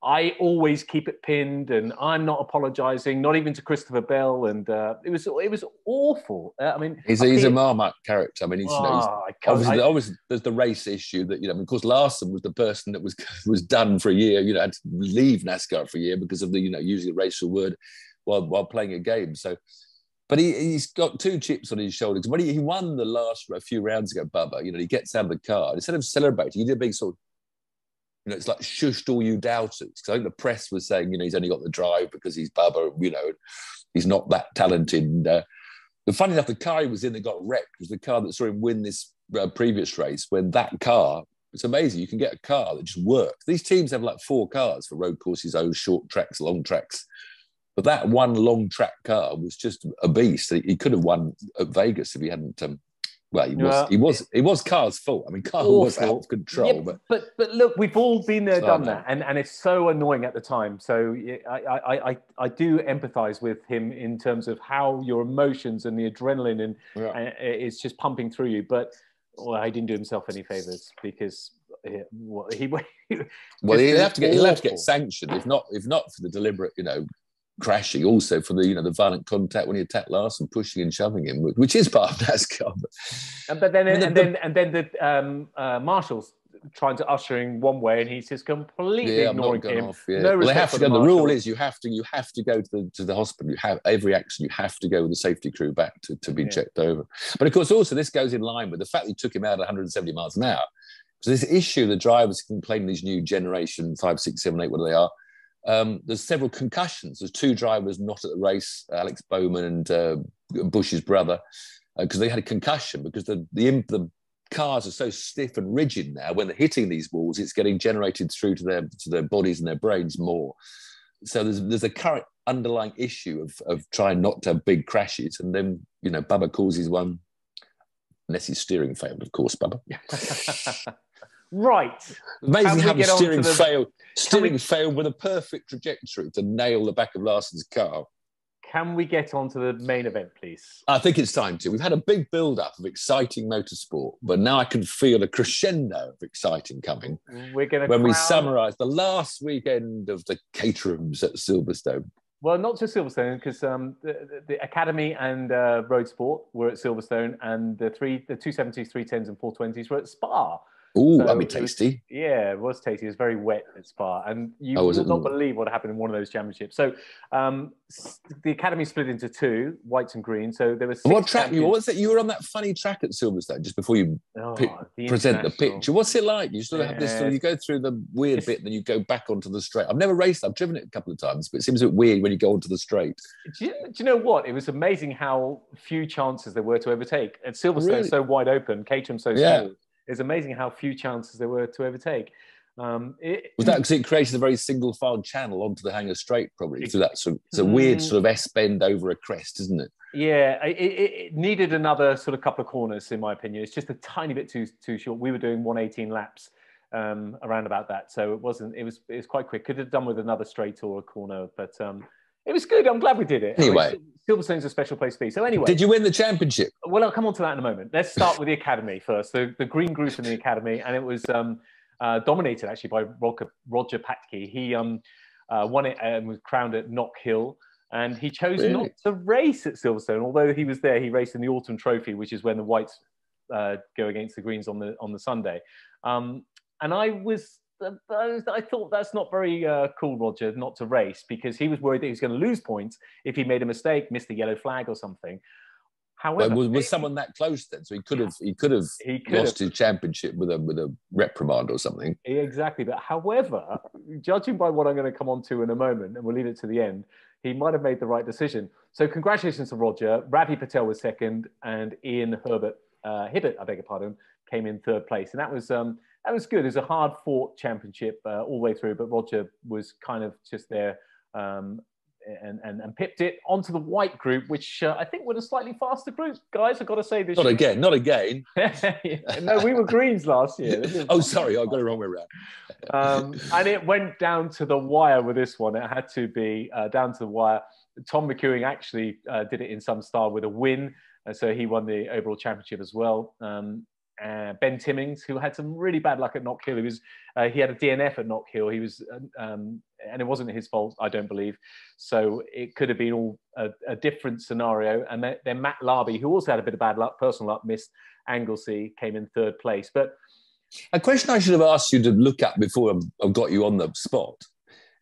I always keep it pinned, and I'm not apologising, not even to Christopher Bell. And uh, it was it was awful. Uh, I mean, he's, I he's a Marmot character. I mean, he's, oh, you know, he's obviously, I, obviously there's the race issue that, you know. Of course, Larson was the person that was was done for a year. You know, had to leave NASCAR for a year because of the, you know, using a racial word while while playing a game. So, but he he's got two chips on his shoulders. When he, he won the last a few rounds ago, Bubba, you know, he gets out of the car instead of celebrating. He did a big sort of, you know, it's like shushed all you doubters. Because I think the press was saying, you know, he's only got the drive because he's Bubba, you know, he's not that talented. And, uh, the funny enough, the car he was in that got wrecked was the car that saw him win this uh, previous race. When that car, it's amazing. You can get a car that just works. These teams have like four cars for road courses, oh, short tracks, long tracks. But that one long track car was just a beast. He could have won at Vegas if he hadn't. Um, Well, he was, well, he was, it was Carr's fault. I mean, Carr was out of control. Yeah, but, but but look, we've all been there, done that, and and it's so annoying at the time. So I I I, I do empathise with him in terms of how your emotions and the adrenaline and, yeah. and it's just pumping through you. But well, he didn't do himself any favours because he well he well he'll have to get he'll have to get sanctioned if not if not for the deliberate, you know, crashing, also for the, you know, the violent contact when he attacked Larson, pushing and shoving him, which is part of NASCAR. But, but then, and, and the, then, and then the um, uh, marshals trying to usher in one way, and he's just completely yeah, ignoring him. Off, yeah. No, well, they have to go. The, the rule is you have to, you have to go to the to the hospital. You have every accident. You have to go with the safety crew back to to be yeah. checked over. But of course, also this goes in line with the fact that you took him out at one hundred seventy miles an hour. So this issue, the drivers complain, these new generation five, six, seven, eight, whatever they are. Um, there's several concussions. There's two drivers not at the race, Alex Bowman and uh, Bush's brother, because uh, they had a concussion because the, the the cars are so stiff and rigid now. When they're hitting these walls, it's getting generated through to their to their bodies and their brains more. So there's there's a current underlying issue of of trying not to have big crashes, and then, you know, Bubba causes one, unless his steering failed, of course, Bubba. Right. Amazing how the steering the... failed. Steering we... failed with a perfect trajectory to nail the back of Larson's car. Can we get on to the main event, please? I think it's time to. We've had a big build-up of exciting motorsport, but now I can feel a crescendo of exciting coming. We're going to when crown... we summarise the last weekend of the Caterhams at Silverstone. Well, not just Silverstone, because um, the, the Academy and uh, Road Sport were at Silverstone, and the three, the two seventies, three tens, and four twenties were at Spa. Oh, so that'd be tasty. It was, yeah, it was tasty. It was very wet at Spa. And you oh, will not believe what happened in one of those championships. So um, the Academy split into two, whites and green. So there was six What track champions. you what was it? You were on that funny track at Silverstone just before you oh, pi the present the picture. What's it like? You sort of yeah. have this, you go through the weird bit and then you go back onto the straight. I've never raced, I've driven it a couple of times, but it seems a bit weird when you go onto the straight. Do you, do you know what? It was amazing how few chances there were to overtake. At Silverstone, really? So wide open, Caterham so yeah. small. It's amazing how few chances there were to overtake. Um, it, was that because it created a very single-file channel onto the Hanger Straight, probably? It, so that's sort of, it's a weird sort of S-bend over a crest, isn't it? Yeah, it, it needed another sort of couple of corners, in my opinion. It's just a tiny bit too too short. We were doing one eighteen laps um, around about that, so it wasn't. It was it was quite quick. Could have done with another straight or a corner, but um, it was good. I'm glad we did it. Anyway. I mean, Silverstone's a special place to be. So anyway... Did you win the championship? Well, I'll come on to that in a moment. Let's start with the Academy first. The, the green group in the Academy, and it was um, uh, dominated, actually, by Roger, Roger Patke. He um, uh, won it and was crowned at Knock Hill, and he chose really? not to race at Silverstone. Although he was there, he raced in the Autumn Trophy, which is when the whites uh, go against the greens on the, on the Sunday. Um, and I was... I thought that's not very uh, cool, Roger, not to race, because he was worried that he was going to lose points if he made a mistake, missed the yellow flag or something. However, was, was someone that close then? So he could have he could have he could lost have. his championship with a with a reprimand or something. Exactly. But however, judging by what I'm going to come on to in a moment, and we'll leave it to the end, he might have made the right decision. So congratulations to Roger. Ravi Patel was second, and Ian Herbert uh, Hibbert, I beg your pardon, came in third place. And that was um, that was good. It was a hard fought championship uh, all the way through, but Roger was kind of just there. Um, And, and and pipped it onto the white group, which uh, I think were a slightly faster group. Guys, I've got to say this. Not year. again, not again. No, we were greens last year. Oh, sorry, I got it wrong way around. um, and it went down to the wire with this one. It had to be uh, down to the wire. Tom McEwing actually uh, did it in some style with a win. Uh, so he won the overall championship as well. Um, Uh, Ben Timmings, who had some really bad luck at Knock Hill. He was uh, he had a D N F at Knock Hill. He was um, and it wasn't his fault, I don't believe. So it could have been all a, a different scenario. And then, then Matt Larby, who also had a bit of bad luck, personal luck, missed Anglesey, came in third place. But a question I should have asked you to look at before I've got you on the spot.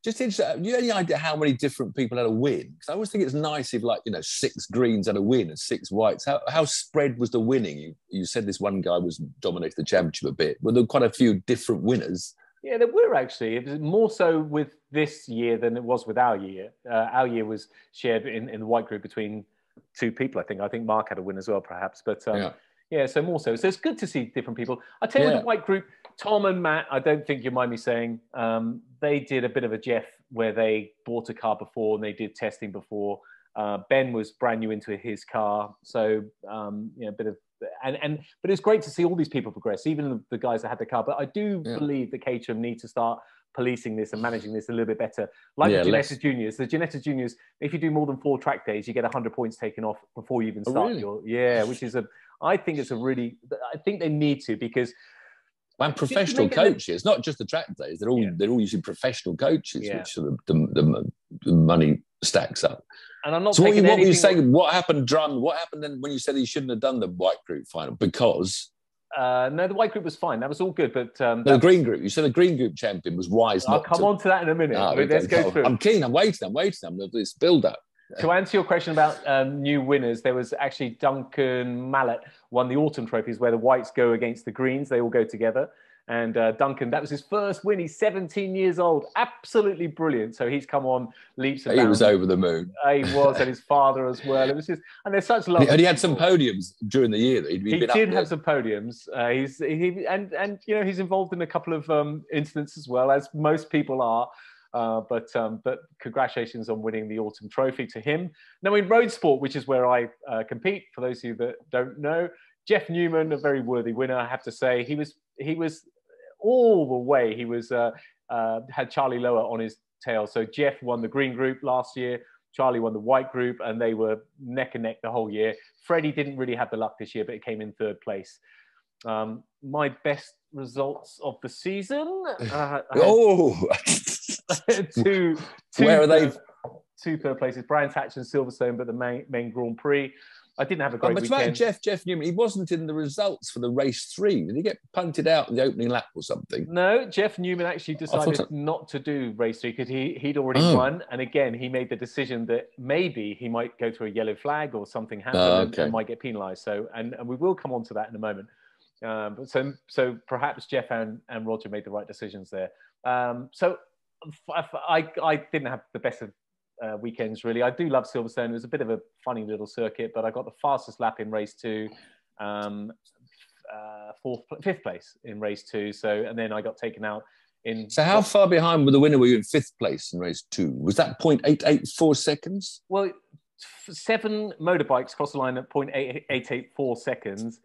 Just interested, you have any idea how many different people had a win? Because I always think it's nice if, like, you know, six greens had a win and six whites. How how spread was the winning? You you said this one guy was dominated the championship a bit. Were there quite a few different winners? Yeah, there were actually. It was more so with this year than it was with our year. Uh, our year was shared in, in the white group between two people, I think. I think Mark had a win as well, perhaps. But um, yeah. yeah, so more so. So it's good to see different people. I tell you, yeah. the white group, Tom and Matt, I don't think you mind me saying, um, they did a bit of a Jeff where they bought a car before and they did testing before. Uh, Ben was brand new into his car. So, um, you know, a bit of, and, and but it's great to see all these people progress, even the guys that had the car. But I do yeah. believe that Caterham need to start policing this and managing this a little bit better. Like yeah, the Ginetta less... Juniors, the Ginetta Juniors, if you do more than four track days, you get one hundred points taken off before you even start. Oh, really? your, yeah, which is a, I think it's a really, I think they need to because, and professional coaches, not just the track days. They're all yeah. they're all using professional coaches, yeah. which the, the, the money stacks up. And I'm not. So what, you, what were you saying? What happened, Drum? What happened then when you said he shouldn't have done the white group final because? Uh, no, the white group was fine. That was all good, but um, no, the green group. You said the green group champion was wise. I'll not come to... on to that in a minute. Oh, okay. Let's go oh, through. I'm keen. I'm waiting. I'm waiting. I'm this build up. To answer your question about um, new winners, there was actually Duncan Mallett won the Autumn Trophies where the whites go against the greens. They all go together. And uh, Duncan, that was his first win. He's seventeen years old. Absolutely brilliant. So he's come on leaps and bounds. He was over the moon. Uh, he was, and his father as well. It was just, and there's such love. And he had some podiums during the year. That he'd, he'd he been did have some podiums. Uh, he's he and and you know he's involved in a couple of um, incidents as well, as most people are. Uh, but um, but congratulations on winning the Autumn Trophy to him. Now in road sport, which is where I uh, compete, for those of you that don't know, Jeff Newman, a very worthy winner, I have to say. He was he was all the way. He was uh, uh, had Charlie Lower on his tail. So Jeff won the green group last year. Charlie won the white group, and they were neck and neck the whole year. Freddie didn't really have the luck this year, but it came in third place. Um, my best results of the season. Uh, oh. two, two, Where are they? Two third places, Brands Hatch and Silverstone, but the main, main Grand Prix. I didn't have a great oh, but weekend. But about Jeff, Jeff Newman, he wasn't in the results for the race three. Did he get punted out in the opening lap or something? No, Jeff Newman actually decided I... not to do race three because he, he'd already oh. won. And again, he made the decision that maybe he might go through a yellow flag or something happen oh, okay. and, and might get penalised. So, and, and we will come on to that in a moment. Um, but so, so perhaps Jeff and, and Roger made the right decisions there. Um, so... I, I didn't have the best of uh, weekends, really. I do love Silverstone. It was a bit of a funny little circuit, but I got the fastest lap in race two, um, uh, fourth, fifth place in race two. So, and then I got taken out in... So how far behind were the winner? Were you in fifth place in race two? Was that zero point eight eight four seconds? Well, seven motorbikes crossed the line at zero point eight eight four seconds.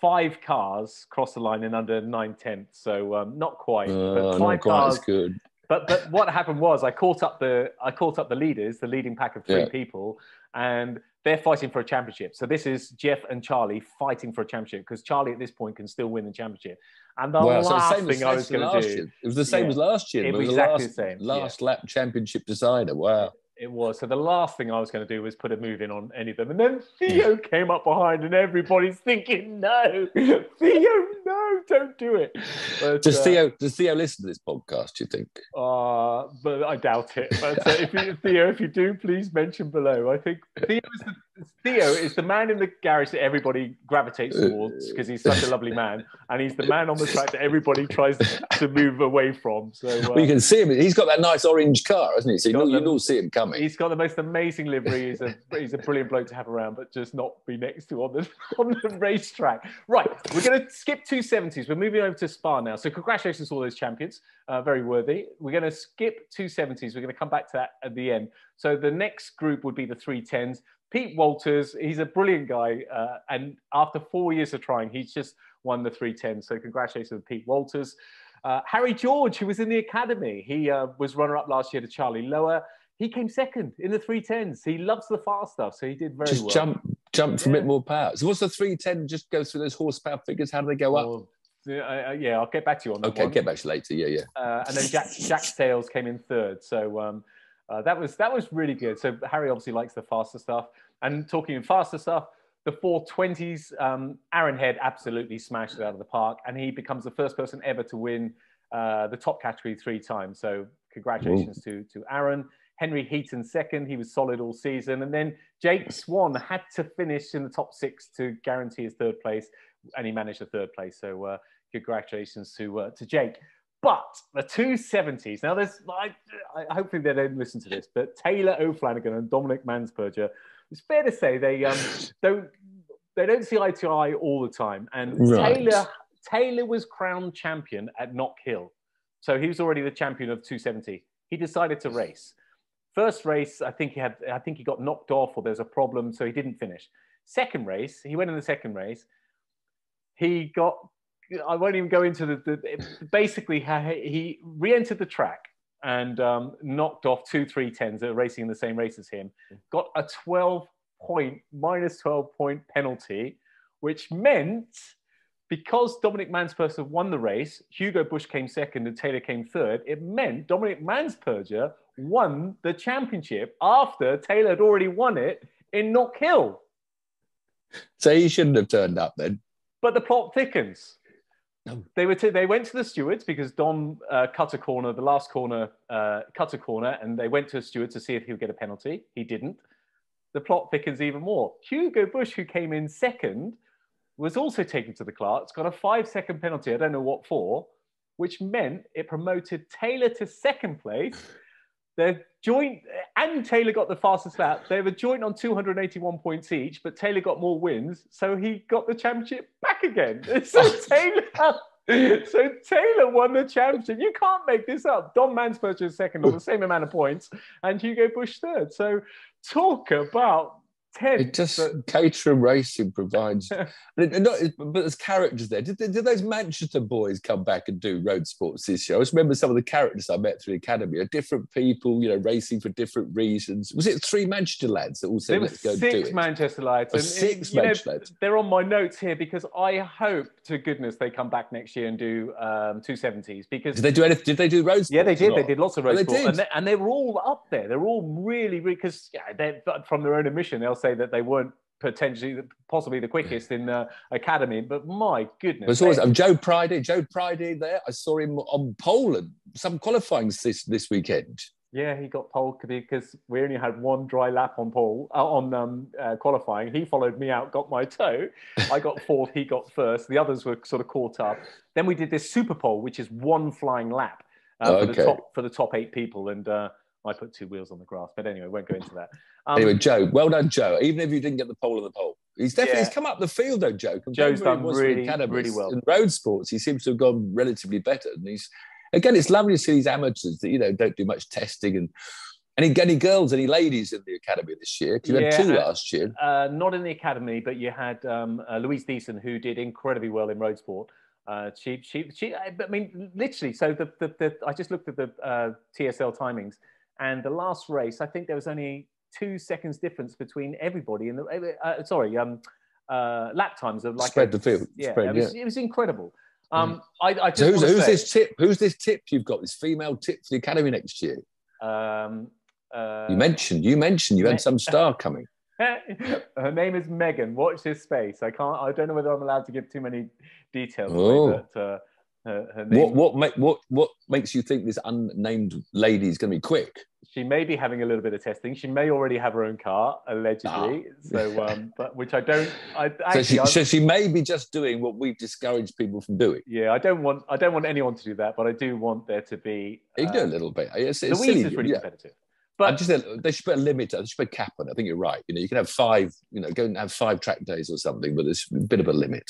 Five cars crossed the line in under nine tenths. So um, not quite. Uh, but five not quite cars, as good. But but what happened was I caught up the I caught up the leaders, the leading pack of three yeah. people, and they're fighting for a championship. So this is Jeff and Charlie fighting for a championship because Charlie at this point can still win the championship. And the wow, last so the thing as, I was going to do, year. it was the same yeah, as last year. It was, it was exactly the, last, the same. Last yeah. lap championship decider. Wow. It was. So the last thing I was going to do was put a move in on any of them. And then Theo came up behind and everybody's thinking, no, Theo, no, don't do it. But, does, uh, Theo, does Theo listen to this podcast, do you think? Uh, but I doubt it. But uh, if you, Theo, if you do, please mention below. I think Theo is the Theo is the man in the garage that everybody gravitates towards because he's such a lovely man, and he's the man on the track that everybody tries to move away from. So uh, well, you can see him. He's got that nice orange car, hasn't he? So you you'll all see him coming. He's got the most amazing livery. He's a he's a brilliant bloke to have around, but just not be next to on the on the racetrack. Right, we're going to skip two seventies. We're moving over to Spa now. So congratulations to all those champions, uh, very worthy. We're going to skip two seventies. We're going to come back to that at the end. So the next group would be the three tens. Pete Walters, he's a brilliant guy, uh, and after four years of trying, he's just won the three ten, so congratulations to Pete Walters. Uh, Harry George, who was in the academy, he uh, was runner-up last year to Charlie Lower. He came second in the three tens. He loves the fast stuff, so he did very just well. Just jump, jump for yeah. a bit more power. So what's the three ten? Just go through those horsepower figures. How do they go up? Oh, uh, yeah, I'll get back to you on that Okay, one. Get back to you later, yeah, yeah. Uh, and then Jack, Jack Sales came in third, so... Um, Uh, that was that was really good. So Harry obviously likes the faster stuff. And talking of faster stuff, the four twenties, um, Aaron Head absolutely smashed it out of the park, and he becomes the first person ever to win uh, the top category three times. So congratulations Ooh. to to Aaron. Henry Heaton second. He was solid all season. And then Jake Swan had to finish in the top six to guarantee his third place, and he managed the third place. So uh, congratulations to uh, to Jake. But the two seventies, now there's, I, I, hopefully they don't listen to this, but Taylor O'Flanagan and Dominic Mansperger, it's fair to say they um, don't they don't see eye to eye all the time. And right. Taylor Taylor was crowned champion at Knockhill. So he was already the champion of two seventy. He decided to race. First race, I think he had, I think he got knocked off or there's a problem, so he didn't finish. Second race, he went in the second race. He got... I won't even go into the... the basically, he re-entered the track and um, knocked off two three tens that were racing in the same race as him, got a twelve-point, minus twelve-point penalty, which meant, because Dominic Mansperger won the race, Hugo Bush came second and Taylor came third, it meant Dominic Mansperger won the championship after Taylor had already won it in Knockhill. So he shouldn't have turned up then. But the plot thickens. No. They were t they went to the stewards because Dom uh, cut a corner, the last corner, uh, cut a corner, and they went to a steward to see if he would get a penalty. He didn't. The plot thickens even more. Hugo Bush, who came in second, was also taken to the clerks, got a five-second penalty, I don't know what for, which meant it promoted Taylor to second place. They're joint, and Taylor got the fastest lap. They were joint on two hundred eighty-one points each, but Taylor got more wins, so he got the championship back again. So Taylor, so Taylor won the championship. You can't make this up. Dom Mansperger is second on the same amount of points, and Hugo Bush third. So talk about ten. It just but... catering racing provides, and it, not, but there's characters there. Did, did those Manchester boys come back and do road sports this year? I just remember some of the characters I met through the academy are different people, you know, racing for different reasons. Was it three Manchester lads that all said let's go do it? Six Manchester lads. Oh, six it, Manchester know, lads. They're on my notes here because I hope to goodness they come back next year and do um, two seventies. Because did they do anything? Did they do road sports? Yeah, they did. They did lots of road oh, sports, and they, and they were all up there. They're all really because really, yeah, they're from their own admission. They'll say that they weren't potentially, possibly the quickest in the academy, but my goodness. There's always, um, Joe Pridey, Joe Pridey there, I saw him on Poland, some qualifying this, this weekend. Yeah, he got pole because we only had one dry lap on pole, uh, on um, uh, qualifying. He followed me out, got my toe. I got fourth, he got first. The others were sort of caught up. Then we did this super pole, which is one flying lap uh, oh, okay. for, the top, for the top eight people. And uh, I put two wheels on the grass, but anyway, won't go into that. Um, anyway, Joe, well done, Joe. Even if you didn't get the pole on the pole, he's definitely yeah. he's come up the field though, Joe. Joe's done really, really well in road sports. He seems to have gone relatively better, and he's again, it's lovely to see these amateurs that you know don't do much testing and. And any girls, any ladies in the academy this year? Because you yeah, had two last year. Uh, not in the academy, but you had um, uh, Louise Deason, who did incredibly well in road sport. Uh, she, she, she. I mean, literally. So the, the, the I just looked at the uh, T S L timings. And the last race, I think there was only two seconds difference between everybody in the uh, sorry um, uh, lap times of like spread a, the field. Yeah, spread, it, was, yeah. it was incredible. Um, mm. I, I just so who's, who's say, this tip? Who's this tip you've got? This female tip for the academy next year? Um, uh, you mentioned you mentioned you had some star coming. Her name is Megan. Watch this space. I can't. I don't know whether I'm allowed to give too many details. Oh. Away, but, uh, Her, her what what, make, what what makes you think this unnamed lady is going to be quick? She may be having a little bit of testing. She may already have her own car, allegedly. Ah. So, um, but which I don't. I, actually, so, she, so she may be just doing what we've discouraged people from doing. Yeah, I don't want. I don't want anyone to do that, but I do want there to be. Um, you do a little bit. It's, it's Louise silly. Is really yeah. competitive. But I'm just they should put a limit. They should put a cap on it. I think you're right. You know, you can have five. You know, go and have five track days or something, but there's a bit of a limit.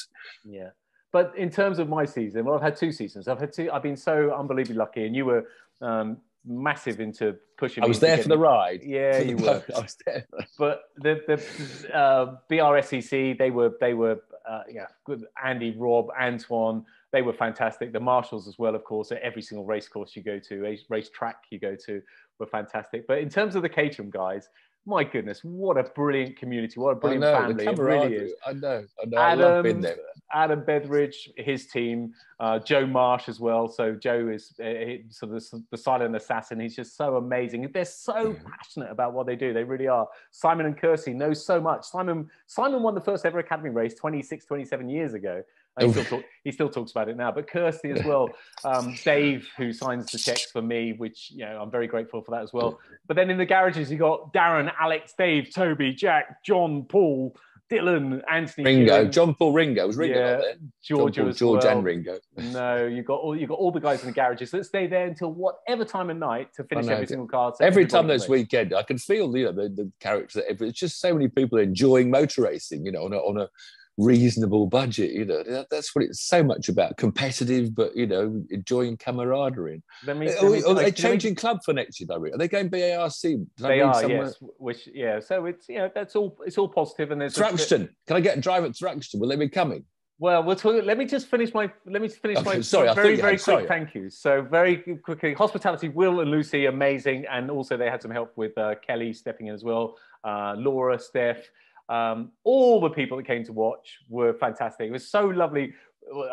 Yeah. But in terms of my season, well, I've had two seasons. I've had two. I've been so unbelievably lucky, and you were. Um, massive into pushing. I was there for the ride. Yeah, you were. I was there. But the the uh, B R S E C, they were they were uh, yeah, good. Andy, Rob, Antoine, they were fantastic. The marshals as well, of course, at every single race course you go to, a race track you go to, were fantastic. But in terms of the Caterham guys, my goodness, what a brilliant community! What a brilliant I know, family! The it really is. I know. I know. Adam, I love being there. Adam Betheridge, his team, uh, Joe Marsh as well. So Joe is uh, he, so the, the silent assassin. He's just so amazing. They're so yeah. passionate about what they do. They really are. Simon and Kersey know so much. Simon Simon won the first ever Academy race twenty-six, twenty-seven years ago. He still, talk, he still talks about it now. But Kirsty as well, um, Dave, who signs the checks for me, which, you know, I'm very grateful for that as well. But then in the garages, you got Darren, Alex, Dave, Toby, Jack, John, Paul, Dylan, Anthony, Ringo, Jim. John, Paul, Ringo was Ringo yeah, out there. Georgia John, Paul, as George well. and Ringo. No, you got all you got all the guys in the garages that stay there until whatever time of night to finish know, every single car. Every time this weekend, I can feel, you know, the, the character. It's just so many people enjoying motor racing, you know, on a on a. reasonable budget, you know. That, that's what it's so much about. Competitive, but, you know, enjoying camaraderie. That means, that means, are, are like, they changing mean, club for next year? Are they going B A R C? Does they are, somewhere? yes. Which, yeah. So it's, you know, that's all. It's all positive. And there's Thruxton. Can I get a drive at Thruxton? Will they be coming? Well, we'll talk, let me just finish my. Let me finish okay, my. Sorry, very, I very, very quick. Thank you. So very quickly, hospitality. Will and Lucy, amazing, and also they had some help with uh, Kelly stepping in as well. Uh, Laura, Steph. Um, all the people that came to watch were fantastic. It was so lovely.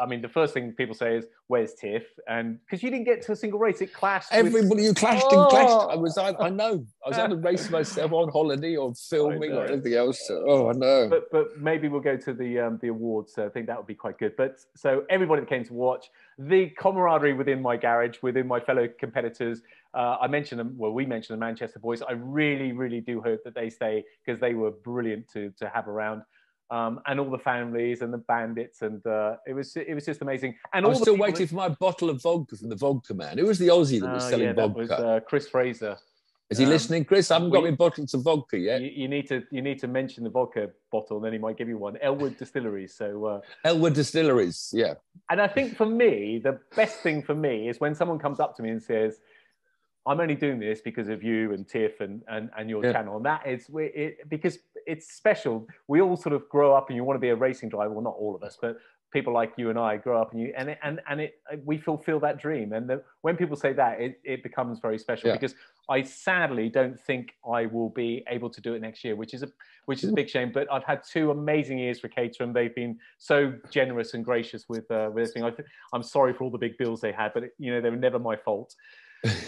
I mean, the first thing people say is, "Where's Tiff?" And because you didn't get to a single race, it clashed. Everybody, with... you clashed oh. and clashed. I was, I, I know, I was at the race myself on holiday or filming or anything else. Oh, I know. But but maybe we'll go to the um, the awards. So I think that would be quite good. But so everybody that came to watch, the camaraderie within my garage, within my fellow competitors. Uh, I mentioned them. Well, we mentioned the Manchester boys. I really, really do hope that they stay because they were brilliant to to have around. Um, and all the families and the bandits, and uh, it was it was just amazing. And I was all still waiting that... for my bottle of vodka from the vodka man. Who was the Aussie that was uh, selling yeah, that vodka? That was uh, Chris Fraser. Is he um, listening, Chris? I haven't we, got any bottles of vodka yet. You, you need to you need to mention the vodka bottle, and then he might give you one. Elwood Distilleries. So uh, Elwood Distilleries, yeah. And I think for me, the best thing for me is when someone comes up to me and says, "I'm only doing this because of you and Tiff and and, and your yeah. channel," and that is it, because it's special. We all sort of grow up, and you want to be a racing driver. Well, not all of us, but people like you and I grow up, and you and it, and and it we fulfil that dream. And the, when people say that, it, it becomes very special yeah. because I sadly don't think I will be able to do it next year, which is a which is a big shame. But I've had two amazing years for Caterham. They've been so generous and gracious with uh, with everything. I, I'm sorry for all the big bills they had, but it, you know they were never my fault.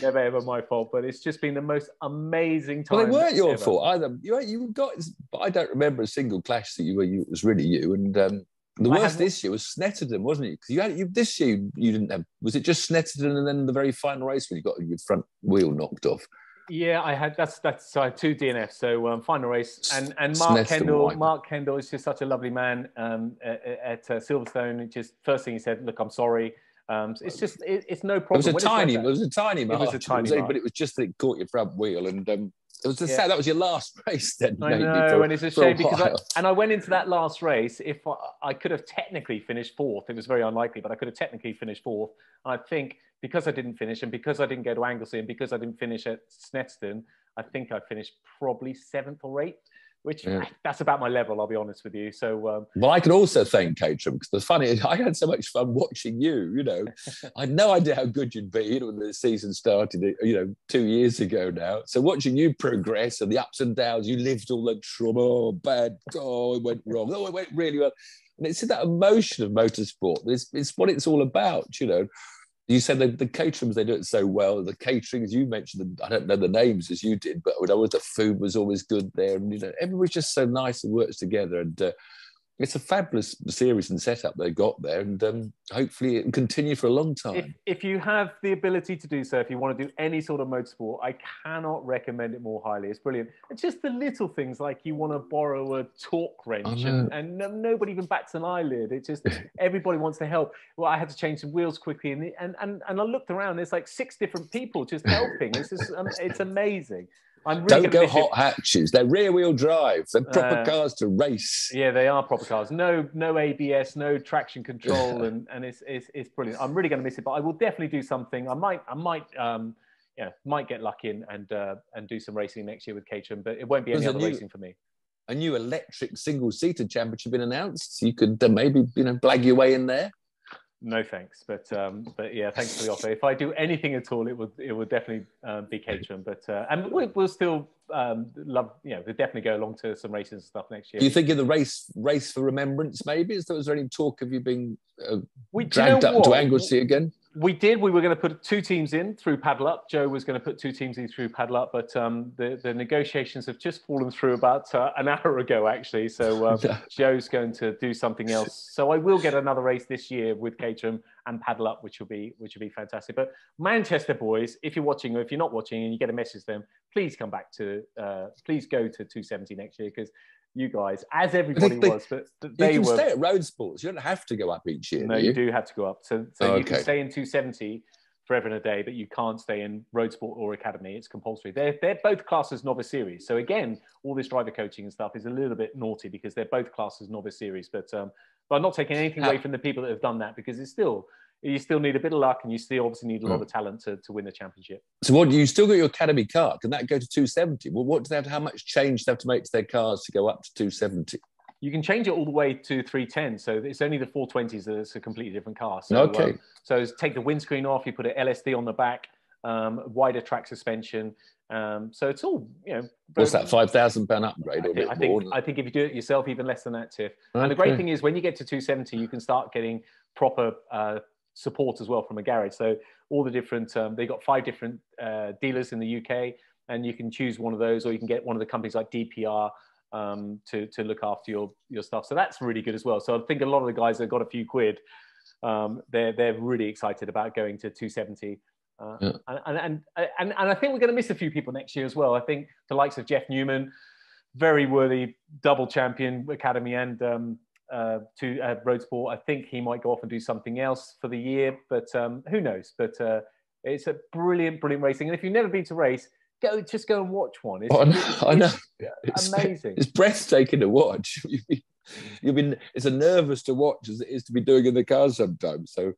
Never ever my fault, but it's just been the most amazing time. Well, they weren't your ever. fault either. You you got, I don't remember a single clash that you were. You, it was really you. And um, the I worst issue was Snetterton, wasn't it? Because you had you, this year you didn't have. Was it just Snetterton and then the very final race when you got your front wheel knocked off? Yeah, I had that's that's so I had two D N Fs. So um, final race and and Mark Snetterton Kendall. White. Mark Kendall is just such a lovely man um, at, at uh, Silverstone. And just first thing he said, "Look, I'm sorry." Um, so it's just, it, it's no problem. It was a tiny, it was a tiny mark. It was a tiny mark. But it was just that it caught your front wheel. And um, it was a yeah. sad, that was your last race then. I know, for, and it's a shame a because, I, and I went into that last race, if I, I could have technically finished fourth. It was very unlikely, but I could have technically finished fourth. And I think because I didn't finish and because I didn't go to Anglesey and because I didn't finish at Snetterton, I think I finished probably seventh or eighth. Which yeah. that's about my level, I'll be honest with you. So, um, well, I can also thank Caterham because the funny, I had so much fun watching you. You know, I had no idea how good you'd be, you know, when the season started, you know, two years ago now. So watching you progress and the ups and downs, you lived all the trauma. Oh, bad. Oh, it went wrong. Oh, it went really well. And it's that emotion of motorsport. It's it's what it's all about, you know. You said the, the caterings, they do it so well. The caterings, you mentioned, I don't know the names as you did, but I was, the food was always good there. And, you know, everybody's just so nice and works together. And uh, it's a fabulous series and setup they got there, and um, hopefully it will continue for a long time. If, if you have the ability to do so, if you want to do any sort of motorsport, I cannot recommend it more highly. It's brilliant. It's just the little things, like you want to borrow a torque wrench and, and no, nobody even bats an eyelid. It's just everybody wants to help. Well, I had to change some wheels quickly, and and and, and I looked around. There's like six different people just helping. It's just um, it's amazing. I'm really Don't go hot it. hatches. They're rear-wheel drive. They're proper uh, cars to race. Yeah, they are proper cars. No, no A B S, no traction control, yeah. and and it's, it's it's brilliant. I'm really going to miss it, but I will definitely do something. I might I might um yeah might get lucky in and uh, and do some racing next year with Caterham, but it won't be There's any other new, racing for me. A new electric single-seater championship been announced. You could uh, maybe you know blag your way in there. No thanks, but um, but yeah, thanks for the offer. If I do anything at all, it would it would definitely um, be Caterham, but uh, and we'll, we'll still um, love. You know, we'll definitely go along to some races and stuff next year. Do you think of the race race for remembrance? Maybe is there, was there any talk of you being uh, we, dragged you know up what? to Anglesey again? We did. We were going to put two teams in through Paddle Up. Joe was going to put two teams in through Paddle Up, but um, the, the negotiations have just fallen through about uh, an hour ago, actually. So um, Joe's going to do something else. So I will get another race this year with Caterham and Paddle Up, which will be which will be fantastic. But Manchester boys, if you're watching or if you're not watching and you get a message then, please come back to, uh, please go to two seventy next year, because you guys, as everybody they, was, but they you can were... stay at road sports. You don't have to go up each year. No, do you? you do have to go up. So, so oh, you okay. can stay in two seventy forever and a day, but you can't stay in road sport or academy. It's compulsory. They're, they're both classed as novice series. So again, all this driver coaching and stuff is a little bit naughty because they're both classed as novice series. But, um, but I'm not taking anything How... away from the people that have done that, because it's still... you still need a bit of luck, and you still obviously need a lot of talent to, to win the championship. So what, you still got your academy car. Can that go to two seventy? Well, what do they have, how much change do they have to make to their cars to go up to two seventy? You can change it all the way to three ten. So it's only the four twenties that's a completely different car. So, okay. Um, so take the windscreen off, you put an L S D on the back, um, wider track suspension. Um, so it's all, you know... What's that, five thousand pound upgrade? I think, or I, think, I think if you do it yourself, even less than that, Tiff. Okay. And the great thing is when you get to two seventy, you can start getting proper... Uh, support as well from a garage. So all the different um, they got five different uh, dealers in the U K, and you can choose one of those, or you can get one of the companies like D P R um, to to look after your your stuff. So that's really good as well. So I think a lot of the guys that got a few quid, um, they're they're really excited about going to two seventy. Uh, yeah. and, and and and I think we're going to miss a few people next year as well. I think the likes of Jeff Newman, very worthy double champion academy and. Um, Uh, to uh, road sport. I think he might go off and do something else for the year, but um, who knows? But uh, it's a brilliant, brilliant racing. And if you've never been to race, go just go and watch one. It's, oh, I know. It's, I know. It's amazing. It's, it's breathtaking to watch. You've been it's as nervous to watch as it is to be doing in the car sometimes. So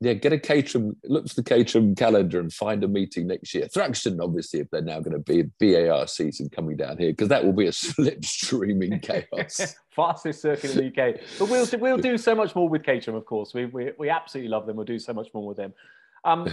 yeah, get a Caterham. Look for the Caterham calendar and find a meeting next year. Thruxton, obviously, if they're now going to be a B A R season coming down here, because that will be a slipstreaming chaos. Fastest circuit in the U K. But we'll we'll do so much more with Caterham, of course. We we we absolutely love them. We'll do so much more with them. Um,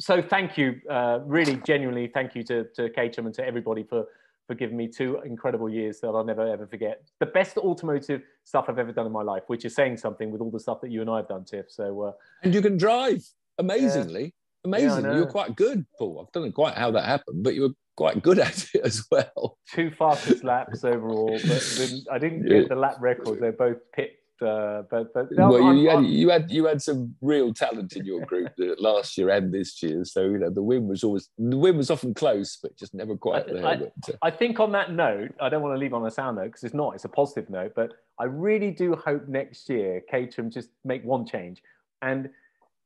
so thank you, uh, really genuinely, thank you to to Caterham and to everybody for for giving me two incredible years that I'll never ever forget. The best automotive stuff I've ever done in my life, which is saying something with all the stuff that you and I have done, Tiff. So uh, and you can drive amazingly, yeah. amazing. Yeah, you were quite good, Paul. I don't know quite how that happened, but you were quite good at it as well. Two fastest laps overall, but then I didn't get yeah. the lap record. They're both pit. Uh, but but no, well, I'm, you, I'm, had, you had you had some real talent in your group last year and this year. So you know the win was always the win was often close, but just never quite I, there. I, but, uh, I think on that note, I don't want to leave on a sound note because it's not it's a positive note. But I really do hope next year Caterham just make one change. And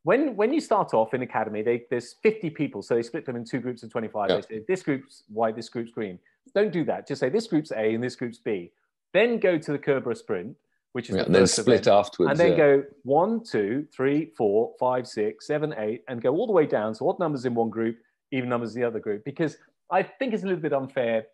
when when you start off in academy, they, there's fifty people, so they split them in two groups of twenty-five. Yeah. They say this group's white, this group's green. Don't do that. Just say this group's A and this group's B. Then go to the Kerbera Sprint. Which is yeah, the and then split event. afterwards. And then yeah. go one, two, three, four, five, six, seven, eight, and go all the way down. So odd numbers in one group, even numbers in the other group. Because I think it's a little bit unfair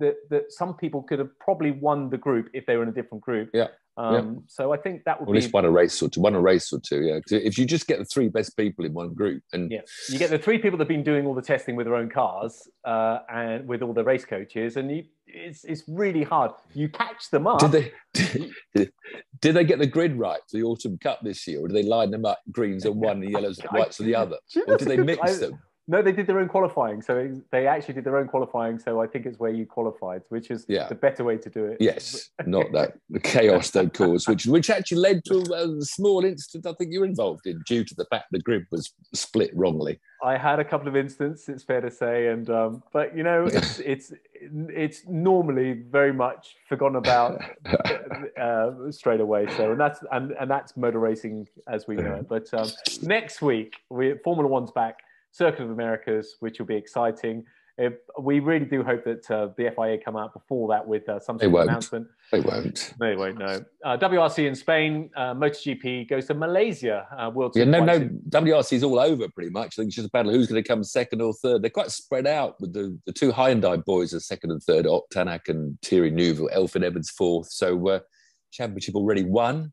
that, that some people could have probably won the group if they were in a different group. Yeah. Um, yeah. So I think that would or be... At least won a race or two, won a race or two, yeah. If you just get the three best people in one group and... Yeah, you get the three people that have been doing all the testing with their own cars uh, and with all the race coaches, and you... It's it's really hard. You catch them up. Did they did, did they get the grid right for the Autumn Cup this year, or did they line them up greens on one and yellows and whites on the other, or did they mix them? No, they did their own qualifying. So it, they actually did their own qualifying. So I think it's where you qualified, which is yeah. the better way to do it. Yes, not that the chaos they caused, which which actually led to a small incident I think you were involved in due to the fact the grid was split wrongly. I had a couple of incidents, it's fair to say, and um, but you know, it's it's it's normally very much forgotten about uh, straight away. So and that's and, and that's motor racing as we know it. But um, next week, we Formula One's back. Circuit of Americas, which will be exciting. If, we really do hope that uh, the F I A come out before that with uh, some sort of announcement. They won't. They won't, no. Uh, W R C in Spain, uh, MotoGP goes to Malaysia. Uh, World yeah, no, no, W R C is all over pretty much. I think it's just a battle of who's going to come second or third. They're quite spread out with the, the two Hyundai boys as second and third, Tanak and Thierry Neuville, Elfyn Evans fourth. So uh, championship already won.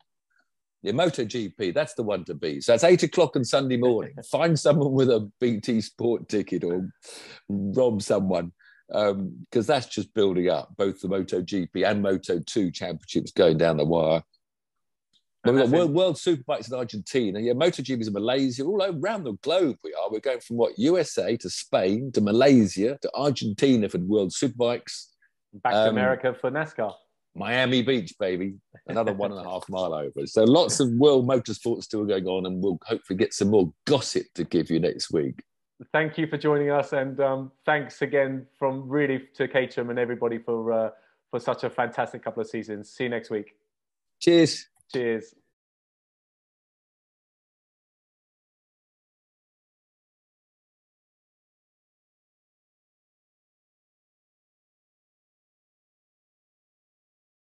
Yeah, MotoGP, that's the one to be. So that's eight o'clock on Sunday morning. Find someone with a B T Sport ticket or rob someone, because um, that's just building up. Both the MotoGP and Moto two championships going down the wire. We've got World, World Superbikes in Argentina. Yeah, MotoGP's in Malaysia. All around the globe we are. We're going from, what, U S A to Spain to Malaysia to Argentina for World Superbikes. Back um, to America for NASCAR. Miami Beach, baby, another one and a half mile over. So lots of world motorsports still going on, and we'll hopefully get some more gossip to give you next week. Thank you for joining us, and um, thanks again from really to K T M and everybody for, uh, for such a fantastic couple of seasons. See you next week. Cheers. Cheers.